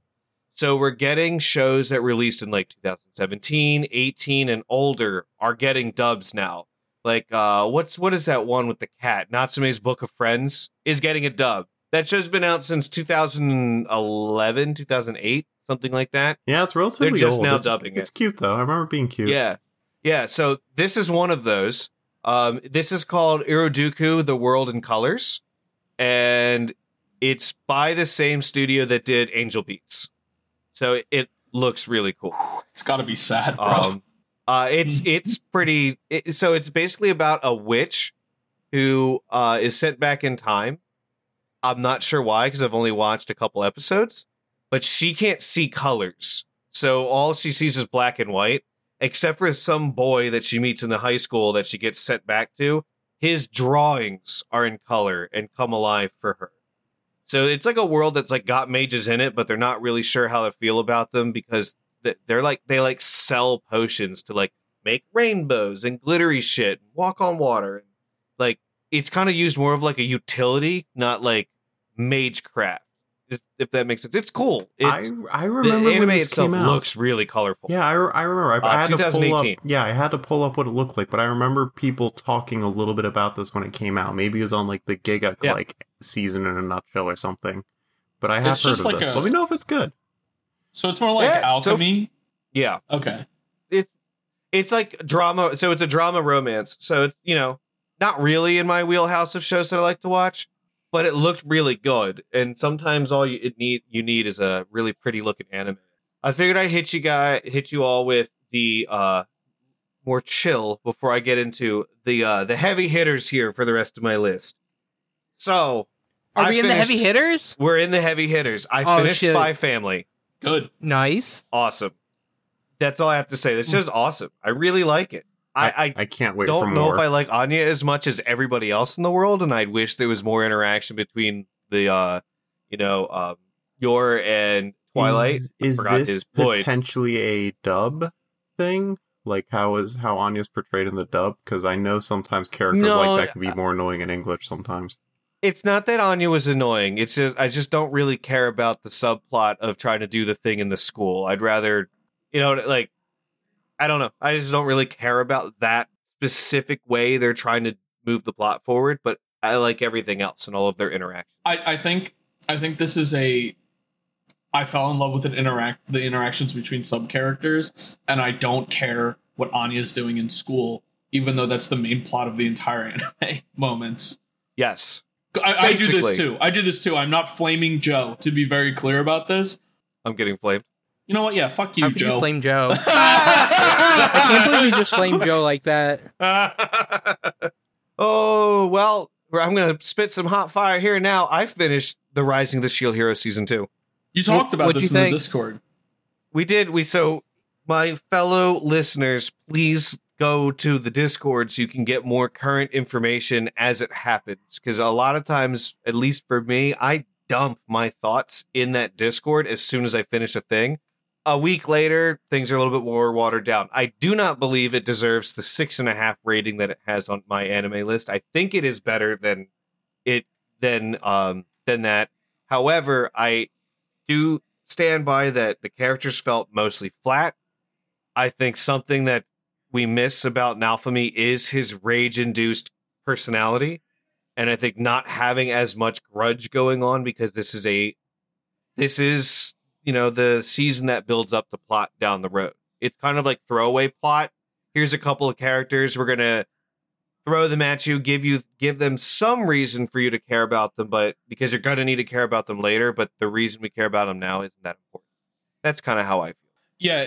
So we're getting shows that released in like 2017, 18, and older are getting dubs now. Like, what is that one with the cat? Natsume's Book of Friends is getting a dub. That show's been out since 2011, 2008, something like that. Yeah, it's relatively old. They're just now dubbing it. It's cute, though. I remember being cute. Yeah. Yeah, so this is one of those. This is called Iruduku, The World in Colors. And it's by the same studio that did Angel Beats. So it looks really cool. It's got to be sad, bro. It's pretty... So it's basically about a witch who is sent back in time. I'm not sure why, because I've only watched a couple episodes, but she can't see colors. So all she sees is black and white, except for some boy that she meets in the high school that she gets sent back to. His drawings are in color and come alive for her. So it's like a world that's like got mages in it, but they're not really sure how to feel about them because they're like, they like sell potions to like make rainbows and glittery shit, and walk on water, and like, it's kind of used more of like a utility, not like magecraft, if that makes sense. It's cool. I remember the anime when this itself came out. Looks really colorful. Yeah, I remember. I had 2018. To pull up. Yeah, I had to pull up what it looked like, but I remember people talking a little bit about this when it came out. Maybe it was on like the Giga like season in a nutshell or something. But I have it's heard of like this. Let me know if it's good. So it's more like alchemy. Okay. It's like drama. So it's a drama romance. So it's, you know. Not really in my wheelhouse of shows that I like to watch, but it looked really good. And sometimes all you need is a really pretty looking anime. I figured I'd hit you all with the more chill before I get into the heavy hitters here for the rest of my list. So are we in the heavy hitters? We're in the heavy hitters. I finished Spy Family. Good. Nice. Awesome. That's all I have to say. That's just awesome. I really like it. I can't wait for more. I don't know if I like Anya as much as everybody else in the world, and I wish there was more interaction between the, Yor and Twilight. Is this potentially a dub thing? Like, how Anya's portrayed in the dub? Because I know sometimes characters like that can be more annoying in English sometimes. It's not that Anya was annoying. It's just, I just don't really care about the subplot of trying to do the thing in the school. I'd rather, I don't know. I just don't really care about that specific way they're trying to move the plot forward, but I like everything else and all of their interactions. I think this is I fell in love with the interactions between sub-characters, and I don't care what Anya's doing in school, even though that's the main plot of the entire anime moments. Yes. I do this too. I'm not flaming Joe, to be very clear about this. I'm getting flamed. You know what? Yeah, fuck you, Joe. How could you flame Joe? I can't believe you just flamed Joe like that. Oh, well, I'm going to spit some hot fire here now. I finished The Rising of the Shield Hero Season 2. You talked about this in the Discord. We did. So my fellow listeners, please go to the Discord so you can get more current information as it happens. Because a lot of times, at least for me, I dump my thoughts in that Discord as soon as I finish a thing. A week later, things are a little bit more watered down. I do not believe it deserves the 6.5 rating that it has on my anime list. I think it is better than that. However, I do stand by that the characters felt mostly flat. I think something that we miss about Nalfami is his rage-induced personality, and I think not having as much grudge going on, because this is the season that builds up the plot down the road. It's kind of like throwaway plot. Here's a couple of characters, we're gonna throw them at you, give them some reason for you to care about them, but because you're gonna need to care about them later, but the reason we care about them now isn't that important. That's kind of how I feel. Yeah,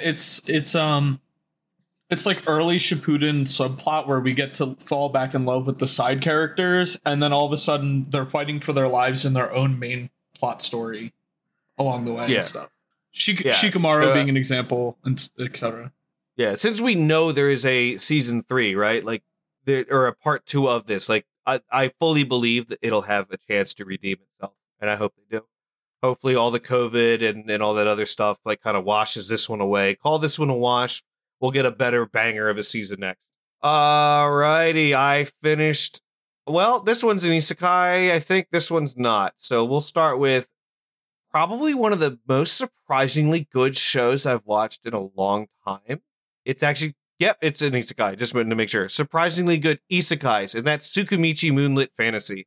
it's like early Shippuden subplot where we get to fall back in love with the side characters, and then all of a sudden they're fighting for their lives in their own main plot story along the way and stuff. Shikamaru being an example, and etc. Yeah, since we know there is a season 3, right? Like, or a part 2 of this, like I fully believe that it'll have a chance to redeem itself, and I hope they do. Hopefully all the COVID and all that other stuff like kind of washes this one away. Call this one a wash. We'll get a better banger of a season next. Alrighty, I finished. Well, this one's an isekai. I think this one's not. So we'll start with probably one of the most surprisingly good shows I've watched in a long time. It's actually, it's an isekai. Just wanted to make sure. Surprisingly good isekais. And that Tsukimichi Moonlit Fantasy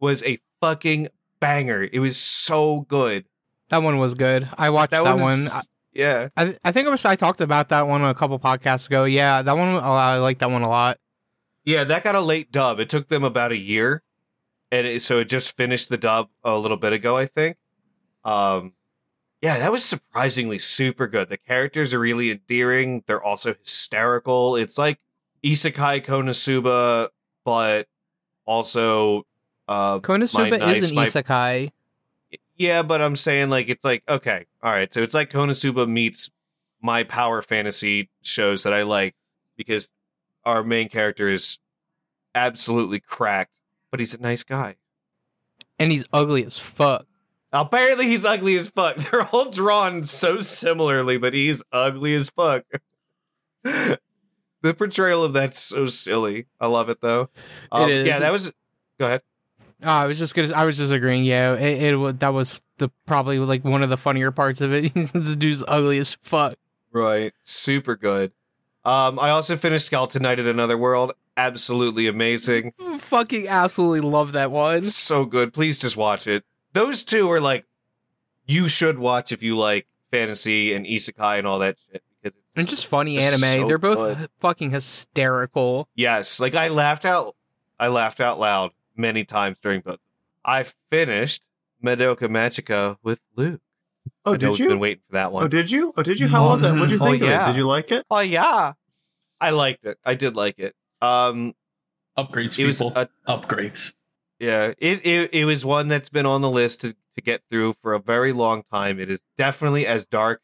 was a fucking banger. It was so good. That one was good. I watched that one. Yeah, I think I talked about that one a couple podcasts ago. Yeah, that one, I like that one a lot. Yeah, that got a late dub. It took them about a year, and so it just finished the dub a little bit ago, I think. Yeah, that was surprisingly super good. The characters are really endearing. They're also hysterical. It's like Isekai Konosuba, but also Konosuba is an isekai. Yeah, but I'm saying, like, it's like, okay, all right. So it's like Konosuba meets my power fantasy shows that I like, because our main character is absolutely cracked, but he's a nice guy. And he's ugly as fuck. Apparently he's ugly as fuck. They're all drawn so similarly, but he's ugly as fuck. The portrayal of that's so silly. I love it, though. It is. Yeah, that was... Go ahead. I was just agreeing. Yeah, that was probably like one of the funnier parts of it. This dude's ugly as fuck. Right, super good. I also finished Skeleton Knight at Another World. Absolutely amazing. Fucking absolutely love that one. So good. Please just watch it. Those two are like you should watch if you like fantasy and isekai and all that shit. Because it's just funny anime. So they're both good. Fucking hysterical. Yes, like I laughed out loud. Many times during both. I finished Madoka Magica with Luke. Oh, did you? I've been waiting for that one. Oh, did you? How was it? What did you think of it? Did you like it? Oh, yeah. I liked it. I did like it. Upgrades, people. Upgrades. Yeah, it was one that's been on the list to get through for a very long time. It is definitely as dark.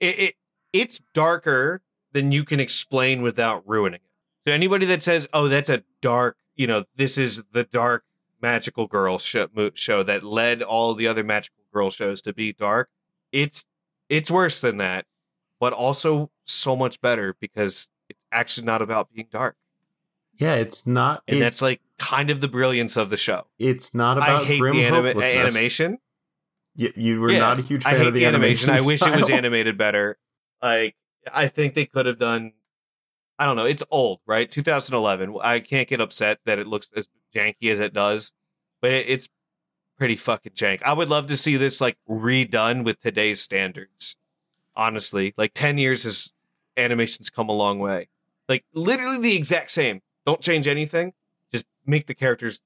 It's darker than you can explain without ruining it. So anybody that says, "Oh, that's a dark," you know, this is the dark magical girl show that led all the other magical girl shows to be dark. It's worse than that, but also so much better because it's actually not about being dark. Yeah, it's not. And that's like kind of the brilliance of the show. It's not about I hate grim the animation. You were not a huge fan of the animation. I wish it was animated better. Like, I think they could have done. I don't know. It's old, right? 2011. I can't get upset that it looks as janky as it does, but it's pretty fucking jank. I would love to see this like redone with today's standards. Honestly, like 10 years as animation's come a long way. Like literally the exact same. Don't change anything. Just make the characters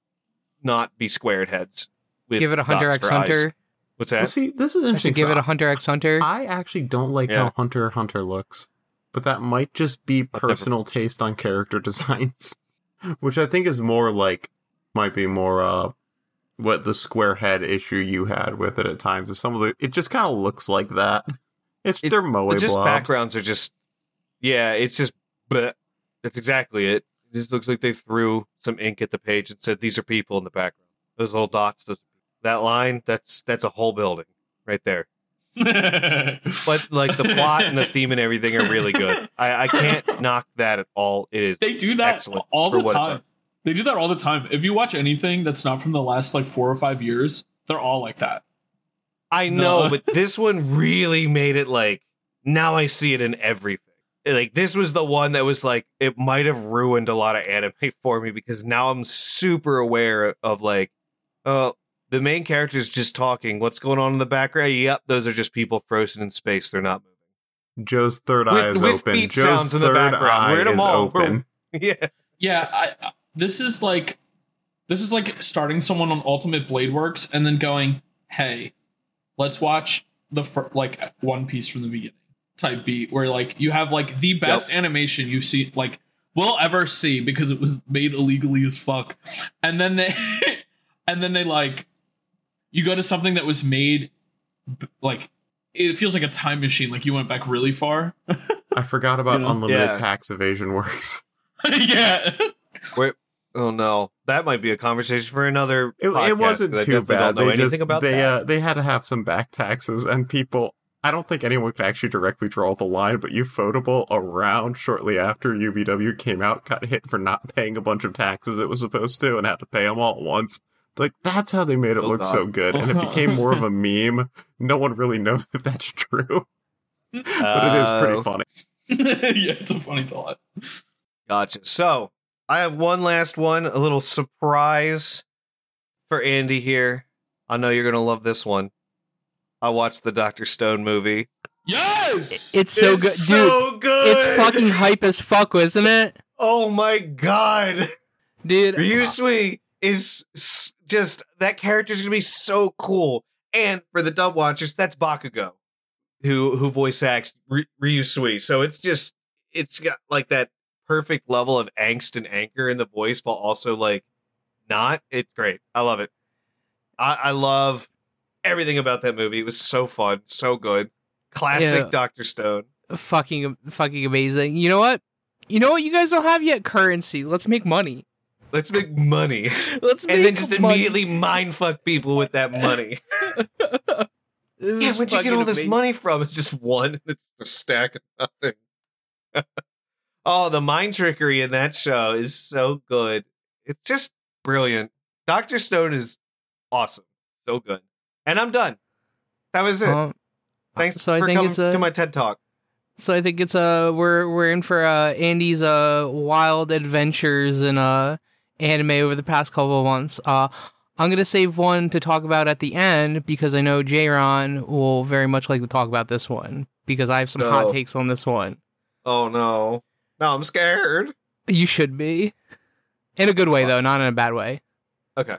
not be squared heads. With give it a Hunter X Hunter. Eyes. What's that? Well, see, this is interesting. Give it a Hunter X Hunter. I actually don't like how Hunter x Hunter looks, but that might just be personal taste on character designs, which I think is more like might be more what the square head issue you had with it at times. Is some of the it just kind of looks like that. They're moe blobs. Just backgrounds are just It's just bleh. That's exactly it. It just looks like they threw some ink at the page and said, "These are people in the background. Those little dots, that line, that's a whole building right there." But like the plot and the theme and everything are really good. I can't knock that at all. It is. They do that all the time. They do that all the time. If you watch anything that's not from the last like 4 or 5 years, they're all like that. I know, but this one really made it like now I see it in everything. Like this was the one that was like it might have ruined a lot of anime for me because now I'm super aware of like the main character's just talking. What's going on in the background? Yep, those are just people frozen in space. They're not moving. Joe's third eye is open. Beat Joe's sounds in the background. We're at a mall. Yeah. This is like starting someone on Ultimate Blade Works and then going, "Hey, let's watch the One Piece from the beginning." Type beat where like you have like the best animation you've seen like we'll ever see because it was made illegally as fuck, and then they like you go to something that was made like it feels like a time machine, like you went back really far. I forgot about Unlimited Tax Evasion Works. Yeah. Wait, oh no, that might be a conversation for another podcast, it wasn't too bad. They had to have some back taxes and people, I don't think anyone could actually directly draw the line, but Ufotable around shortly after UBW came out got hit for not paying a bunch of taxes it was supposed to and had to pay them all at once. Like, that's how they made it look so good. And it became more of a meme. No one really knows if that's true. But it is pretty funny. Yeah, it's a funny thought. Gotcha. So, I have one last one, a little surprise for Andy here. I know you're going to love this one. I watched the Dr. Stone movie. Yes! It's so good. Dude, so good! It's fucking hype as fuck, isn't it? Oh my god! Dude. Ryusui is just... That character's gonna be so cool. And for the dub watchers, that's Bakugo, who voice acts Ryusui. So it's just... It's got like that perfect level of angst and anger in the voice, but also like not. It's great. I love it. I love... everything about that movie. It was so fun, so good. Classic Dr. Stone. Fucking amazing. You know what? You guys don't have yet? Currency. Let's make money. And then just immediately mindfuck people with that money. Yeah, where'd you get all this money from? It's just one. It's a stack of nothing. Oh, the mind trickery in that show is so good. It's just brilliant. Dr. Stone is awesome. So good. And I'm done. That was it. Thanks for coming to my TED Talk. So I think it's we're in for Andy's wild adventures in anime over the past couple of months. I'm gonna save one to talk about at the end because I know J-Ron will very much like to talk about this one because I have some hot takes on this one. Oh no! No, I'm scared. You should be, in a good way though, not in a bad way. Okay.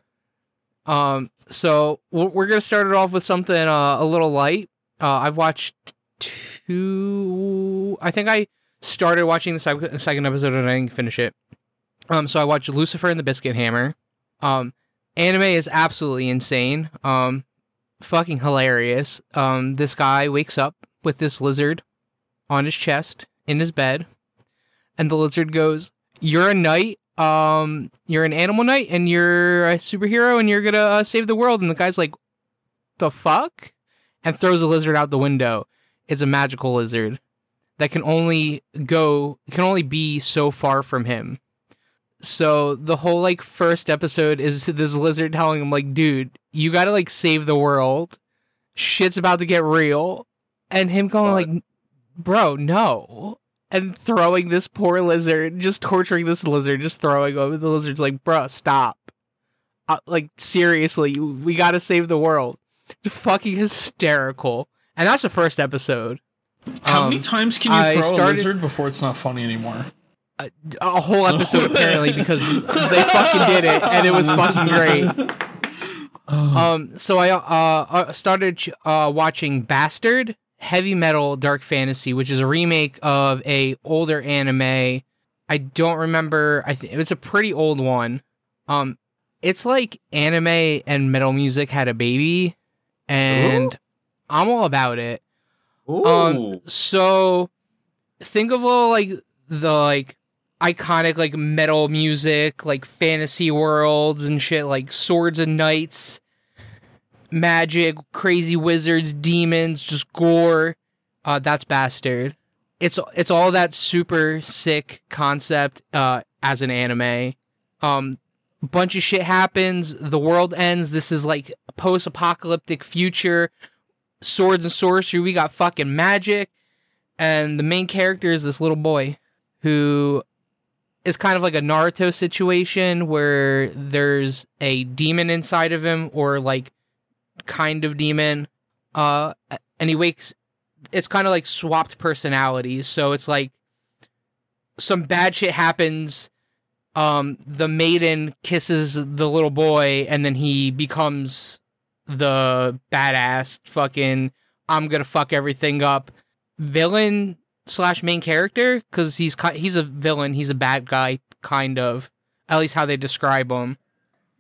So we're going to start it off with something a little light. I've watched two... I think I started watching the second episode and I didn't finish it. So I watched Lucifer and the Biscuit Hammer. Anime is absolutely insane. Fucking hilarious. This guy wakes up with this lizard on his chest in his bed, and the lizard goes, "You're a knight. You're an animal knight, and you're a superhero, and you're gonna save the world." And the guy's like, "The fuck?" and throws the lizard out the window. It's a magical lizard that can only be so far from him. So the whole first episode is this lizard telling him dude, you gotta save the world. Shit's about to get real. And him going bro, no. And throwing this poor lizard, just torturing this lizard, just throwing over the lizard's bro, stop. Seriously, we gotta save the world. Fucking hysterical. And that's the first episode. How many times can you throw a lizard before it's not funny anymore? A whole episode, apparently, because they fucking did it, and it was fucking great. So I started watching Bastard, Heavy Metal Dark Fantasy, which is a remake of an older anime. I don't remember. It was a pretty old one. It's like anime and metal music had a baby, and ooh, I'm all about it. Ooh. So think of all the iconic metal music, fantasy worlds and shit, swords and knights, magic, crazy wizards, demons, just gore. That's Bastard. It's all that super sick concept as an anime. Bunch of shit happens, the world ends. This is a post-apocalyptic future, swords and sorcery, we got fucking magic, and the main character is this little boy who is kind of like a Naruto situation where there's a demon inside of him, or kind of demon, and he wakes. It's kind of swapped personalities, so it's some bad shit happens. The maiden kisses the little boy, and then he becomes the badass fucking I'm gonna fuck everything up villain / main character, because he's a villain, he's a bad guy, kind of, at least how they describe him.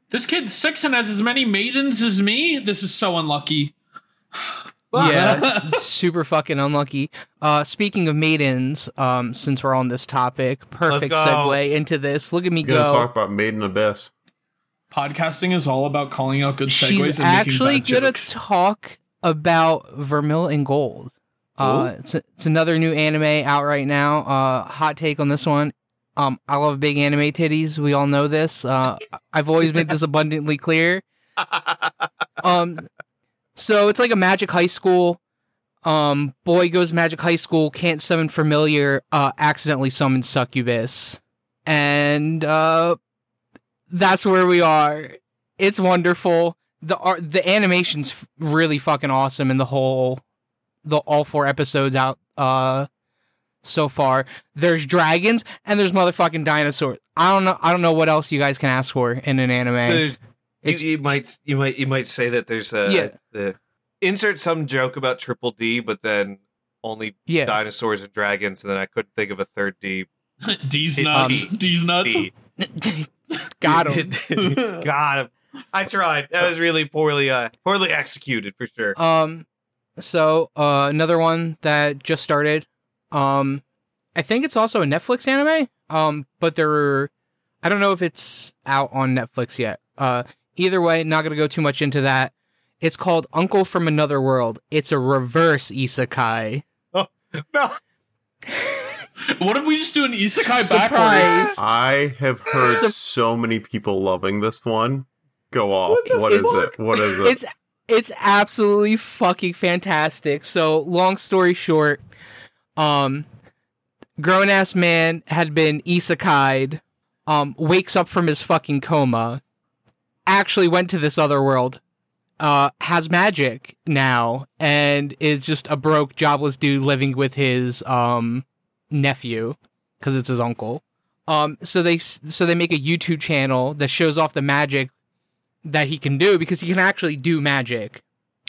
This kid's 6 and has as many maidens as me. This is so unlucky. Yeah, super fucking unlucky. Speaking of maidens, since we're on this topic, perfect segue into this. Look at me go. Talk about Made in Abyss. Podcasting is all about calling out good segues. She's actually gonna talk about Vermil and Gold. It's another new anime out right now. Hot take on this one. I love big anime titties. We all know this. I've always made this abundantly clear. So it's like a magic high school. Boy goes magic high school, can't summon familiar, accidentally summons succubus. And that's where we are. It's wonderful. The art, the animation's really fucking awesome, and all 4 episodes out so far. There's dragons and there's motherfucking dinosaurs. I don't know what else you guys can ask for in an anime. You might say that there's insert some joke about Triple D, but then only dinosaurs and dragons, and then I couldn't think of a third D. D's nuts. D. Got him. I tried. That was really poorly executed for sure. So another one that just started. I think it's also a Netflix anime. But I don't know if it's out on Netflix yet. Either way, not going to go too much into that. It's called Uncle from Another World. It's a reverse isekai. Oh, no. What if we just do an isekai backwards? I have heard so many people loving this one. Go off. What is it? It's absolutely fucking fantastic. So, long story short, grown-ass man had been isekai'd, wakes up from his fucking coma, actually went to this other world, has magic now, and is just a broke, jobless dude living with his nephew, because it's his uncle. So they make a YouTube channel that shows off the magic that he can do, because he can actually do magic.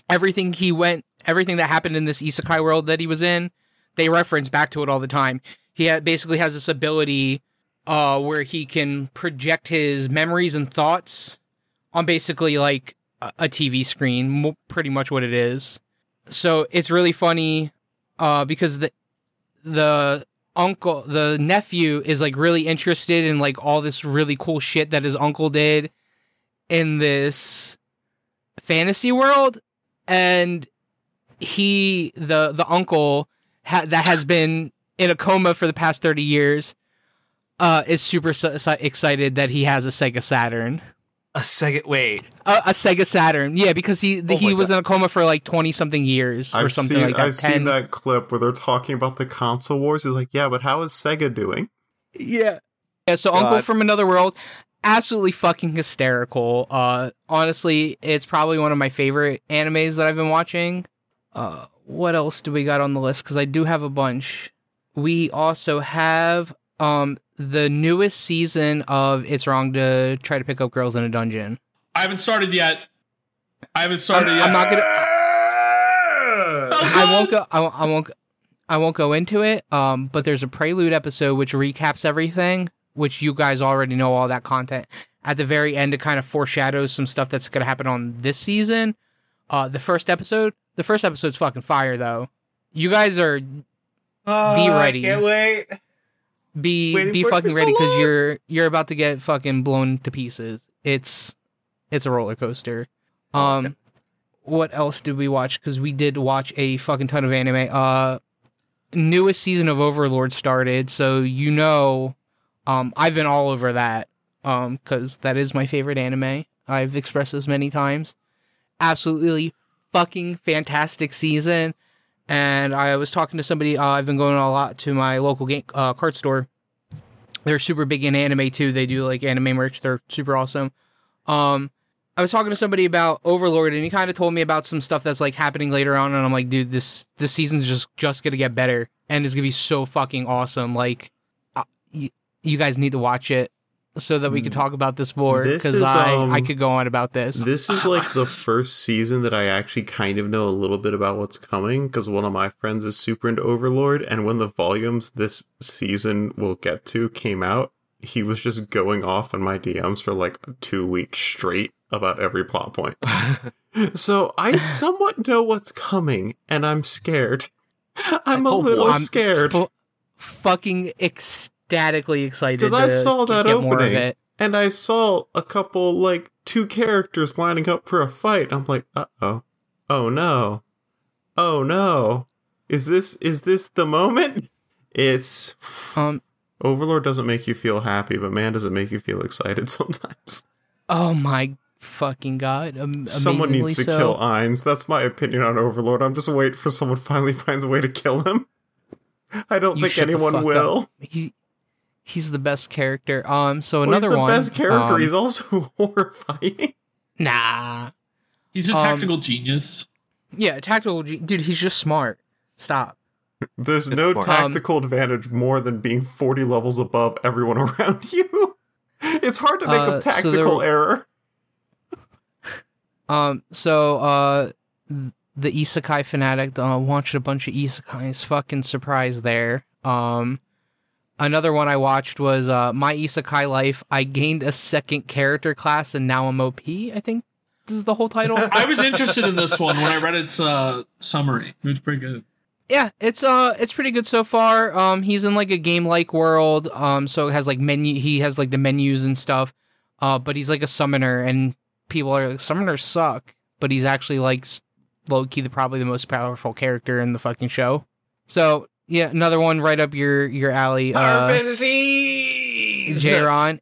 Everything that happened in this isekai world that he was in, they reference back to it all the time. He basically has this ability where he can project his memories and thoughts on basically like a TV screen, pretty much what it is. So it's really funny because the uncle, the nephew, is like really interested in like all this really cool shit that his uncle did in this fantasy world, and he, the uncle that has been in a coma for the past 30 years, is super excited that he has a Sega Saturn. A Sega Saturn. Yeah, because he was in a coma for like 20-something years or something like that. I've seen that clip where they're talking about the console wars. He's like, yeah, but how is Sega doing? Yeah, so God. Uncle from Another World, absolutely fucking hysterical. Honestly, it's probably one of my favorite animes that I've been watching. What else do we got on the list? Because I do have a bunch. We also have... the newest season of It's Wrong to Try to Pick Up Girls in a Dungeon. I haven't started yet. I'm not gonna. I won't go into it. But there's a prelude episode which recaps everything, which you guys already know all that content. At the very end, it kind of foreshadows some stuff that's gonna happen on this season. The first episode's fucking fire though. You guys are be ready. I can't wait. Be fucking ready because you're about to get fucking blown to pieces. It's a roller coaster. What else did we watch? Because we did watch a fucking ton of anime. Newest season of Overlord started, so you know, I've been all over that. Because that is my favorite anime. I've expressed this many times. Absolutely fucking fantastic season. And I was talking to somebody, I've been going a lot to my local game, card store. They're super big in anime, too. They do, like, anime merch. They're super awesome. I was talking to somebody about Overlord, and he kind of told me about some stuff that's, like, happening later on. And I'm like, dude, this season's just going to get better. And it's going to be so fucking awesome. Like, you guys need to watch it so that we can talk about this more. Because I could go on about this. This is, like, the first season that I actually kind of know a little bit about what's coming, because one of my friends is super into Overlord, and when the volumes this season we'll get to came out, he was just going off on my DMs for, like, 2 weeks straight about every plot point. So I somewhat know what's coming, and I'm scared. I'm scared. Fucking ecstatically excited because I saw that opening and I saw a couple, like, two characters lining up for a fight. I'm like, oh no, is this the moment? It's Overlord doesn't make you feel happy, but man, does it make you feel excited sometimes. Oh my fucking god. Someone needs to kill Ainz. That's my opinion on Overlord. I'm just waiting for someone finally finds a way to kill him. I don't think anyone will. He's the best character. So another one. He's the best character. He's also horrifying. Nah. He's a tactical genius. Yeah, tactical genius. Dude, he's just smart. Stop. There's no tactical advantage more than being 40 levels above everyone around you. It's hard to make a tactical error. The isekai fanatic watched a bunch of isekais. Fucking surprise there. Another one I watched was My Isekai Life. I gained a second character class and now I'm OP, I think this is the whole title. I was interested in this one when I read its summary. It was pretty good. Yeah, it's pretty good so far. He's in like a game-like world, so it has like the menus and stuff. But he's like a summoner, and people are like, summoners suck, but he's actually like low-key probably the most powerful character in the fucking show. So yeah, another one right up your alley. Final Fantasy J-Ron.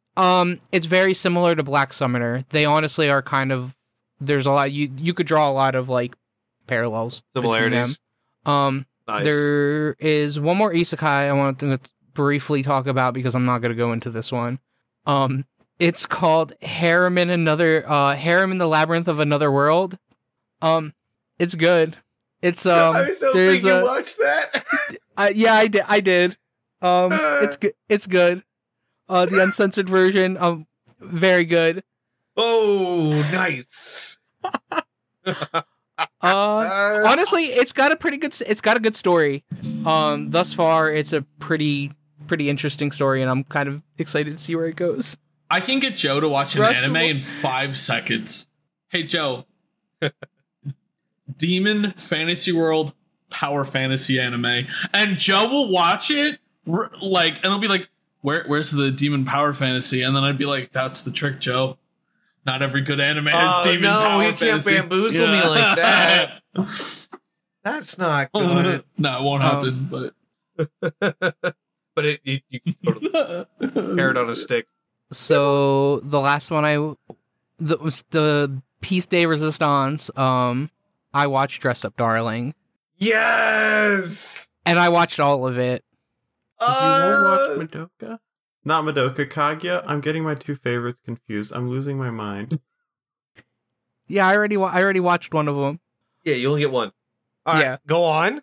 It's very similar to Black Summoner. They honestly are kind of, there's a lot you could draw a lot of like parallels, similarities. Nice. There is one more isekai I want to briefly talk about because I'm not going to go into this one. It's called Harem in the Labyrinth of Another World. It's good. It's I was hoping you watched that. Yeah, I did. It's good. The uncensored version. Very good. Oh, nice. Honestly, it's got a good story. Thus far, it's a pretty interesting story, and I'm kind of excited to see where it goes. I can get Joe to watch an anime in 5 seconds. Hey, Joe. Demon Fantasy World Power Fantasy anime. And Joe will watch it, like, and I'll be like, where's the Demon Power Fantasy? And then I'd be like, that's the trick, Joe. Not every good anime has Demon Power Fantasy. No, you can't bamboozle me like that. That's not good. No, it won't happen, but... But you totally carrot on a stick. So the last one was the Peace Day Resistance. I watched Dress Up Darling. Yes! And I watched all of it. Did you watch Madoka? Not Madoka, Kaguya. I'm getting my two favorites confused. I'm losing my mind. Yeah, I already watched one of them. Yeah, you only get one. All right, go on.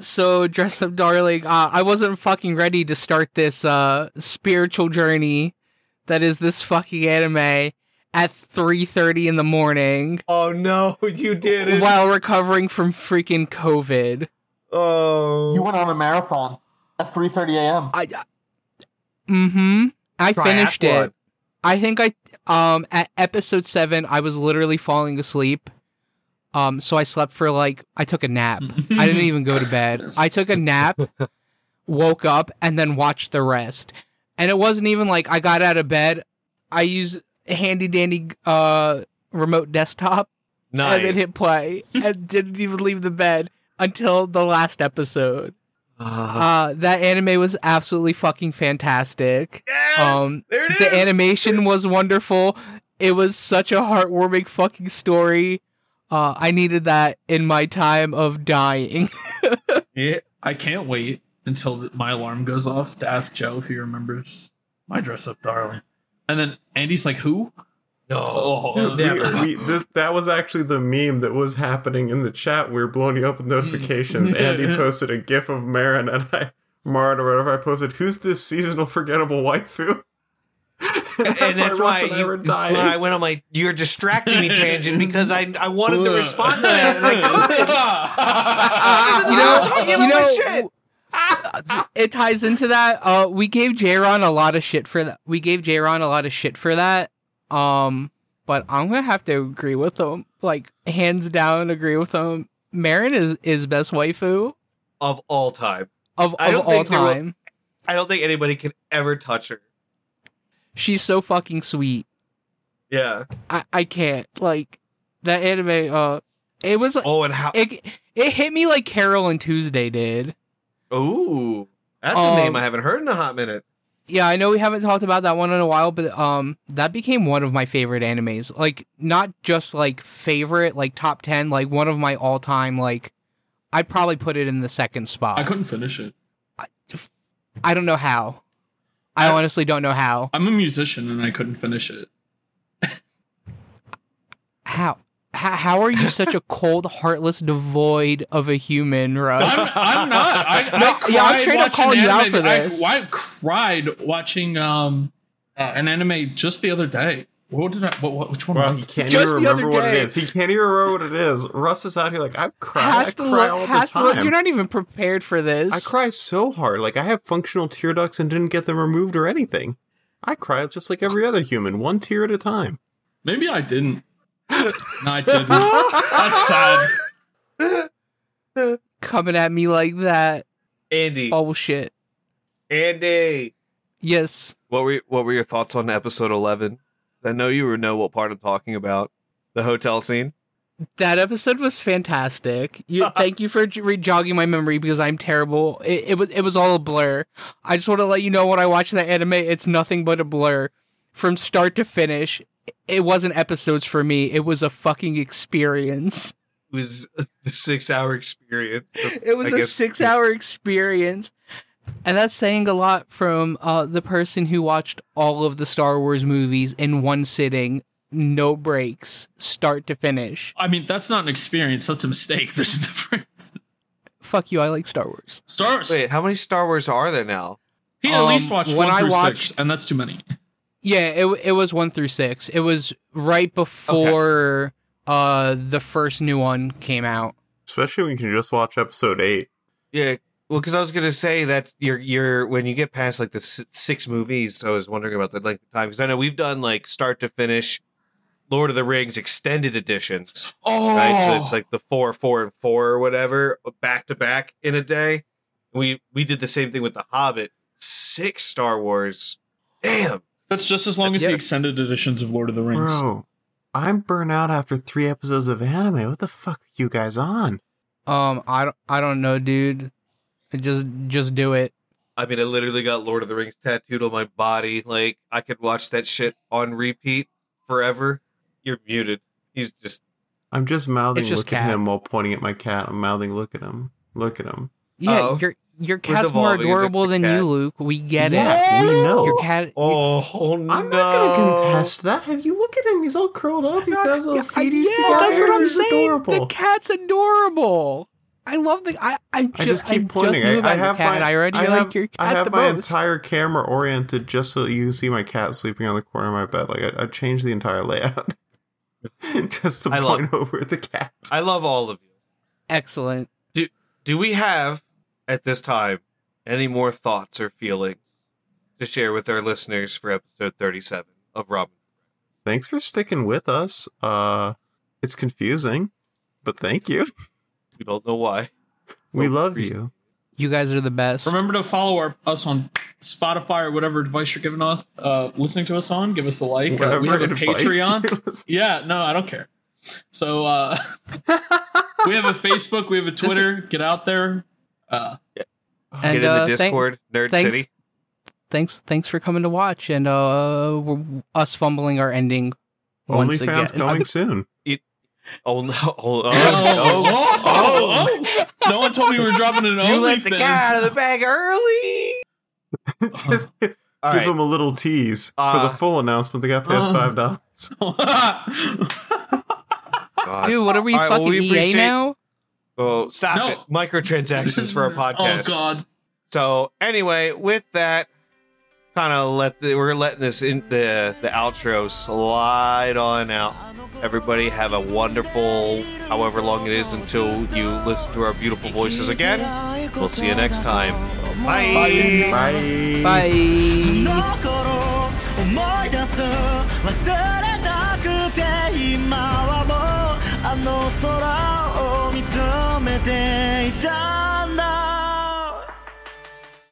So Dress Up Darling, I wasn't fucking ready to start this, spiritual journey that is this fucking anime at 3:30 in the morning. Oh no, you didn't. While recovering from freaking COVID. Oh. You went on a marathon at 3:30 a.m. I finished it. I think at episode 7, I was literally falling asleep. So I slept for I took a nap. I didn't even go to bed. I took a nap, woke up, and then watched the rest. And it wasn't even like I got out of bed. I used handy dandy remote desktop. Nice. And then hit play and didn't even leave the bed until the last episode. That anime was absolutely fucking fantastic. Yes, there it is. The animation was wonderful. It was such a heartwarming fucking story. I needed that in my time of dying. Yeah, I can't wait until my alarm goes off to ask Joe if he remembers my Dress Up Darling. And then Andy's like, who? No, never. That was actually the meme that was happening in the chat. We were blowing you up with notifications. Andy posted a gif of Marin and Marin or whatever, I posted, who's this seasonal forgettable waifu? And that's why I went on my "you're distracting me" tangent, because I wanted to respond to that, and I couldn't. It ties into that. We gave Jaron a lot of shit for that. But I'm gonna have to agree with him. Like, hands down, agree with him. Marin is best waifu of all time. I don't think anybody can ever touch her. She's so fucking sweet. Yeah. I can't. Like, that anime, it was... Oh, and how... It hit me like Carol and Tuesday did. Ooh. That's a name I haven't heard in a hot minute. Yeah, I know we haven't talked about that one in a while, but that became one of my favorite animes. Like, not just, like, favorite, like, top 10, like, one of my all-time, like... I'd probably put it in the second spot. I couldn't finish it. I don't know how. I honestly don't know how. I'm a musician and I couldn't finish it. How are you such a cold, heartless, devoid of a human, Russ? I'm not. I'm straight up calling you out for this. I cried watching an anime just the other day. What did I? Which one was it? He can't even remember what it is. He can't even remember what it is. Russ is out here like, I've cried. I cry all the time. You're not even prepared for this. I cry so hard. Like, I have functional tear ducts and didn't get them removed or anything. I cry just like every other human, one tear at a time. Maybe I didn't. No, I didn't. That's sad. Coming at me like that, Andy. Oh shit, Andy. Yes. What were your thoughts on episode 11? I know you know what part I'm talking about. The hotel scene. That episode was fantastic. Thank you for jogging my memory, because I'm terrible. It was all a blur. I just want to let you know, when I watch that anime, it's nothing but a blur. From start to finish, it wasn't episodes for me. It was a fucking experience. It was a 6-hour experience. It was a 6-hour experience. And that's saying a lot from the person who watched all of the Star Wars movies in one sitting, no breaks, start to finish. I mean, that's not an experience. That's a mistake. There's a difference. Fuck you. I like Star Wars. Wait, how many Star Wars are there now? He at least watched 1 through 6, and that's too many. Yeah, it was 1 through 6. It was right before the first new one came out. Especially when you can just watch episode 8. Yeah. Well, because I was going to say that you're when you get past like the six movies, I was wondering about the length of time, because I know we've done like start to finish Lord of the Rings extended editions. Oh, right? So it's like the 4, 4, and 4 or whatever back to back in a day. We did the same thing with The Hobbit, 6 Star Wars. Damn, that's just as long as the extended editions of Lord of the Rings. Bro, I'm burnt out after 3 episodes of anime. What the fuck are you guys on? I don't know, dude. Just do it. I mean, I literally got Lord of the Rings tattooed on my body. Like, I could watch that shit on repeat forever. You're muted. He's just... I'm just mouthing just look at him while pointing at my cat. I'm mouthing look at him. Look at him. Yeah, your cat's more adorable than you, Luke. We get it. We know. Your cat... Oh, no. I'm not going to contest that. Have you look at him? He's all curled up. He's got his little feeties. Yeah, that's what I'm saying. Adorable. The cat's adorable. I love the... I just keep pointing. I have my entire camera oriented just so that you can see my cat sleeping on the corner of my bed. Like I changed the entire layout just to point over the cat. I love all of you. Excellent. Do we have at this time any more thoughts or feelings to share with our listeners for episode 37 of Ramen? Thanks for sticking with us. It's confusing, but thank you. We don't know why. We love you. You guys are the best. Remember to follow us on Spotify or whatever device you're giving us, listening to us on. Give us a like. We have a Patreon. Yeah, no, I don't care. So we have a Facebook. We have a Twitter. Get out there. Get in the Discord. Nerd City. Thanks for coming to watch and us fumbling our ending. OnlyFans going soon. Oh no! Oh. No one told me we were dropping an OnlyFans. You let the cat out of the bag early. Just give them a little tease for the full announcement. They got past $5. Dude, what are we fucking EA now? Oh, stop it! Microtransactions for our podcast. Oh God! So anyway, with that, kind of we're letting this in the outro slide on out. Everybody have a wonderful however long it is until you listen to our beautiful voices again. We'll see you next time. Bye. Bye. Bye.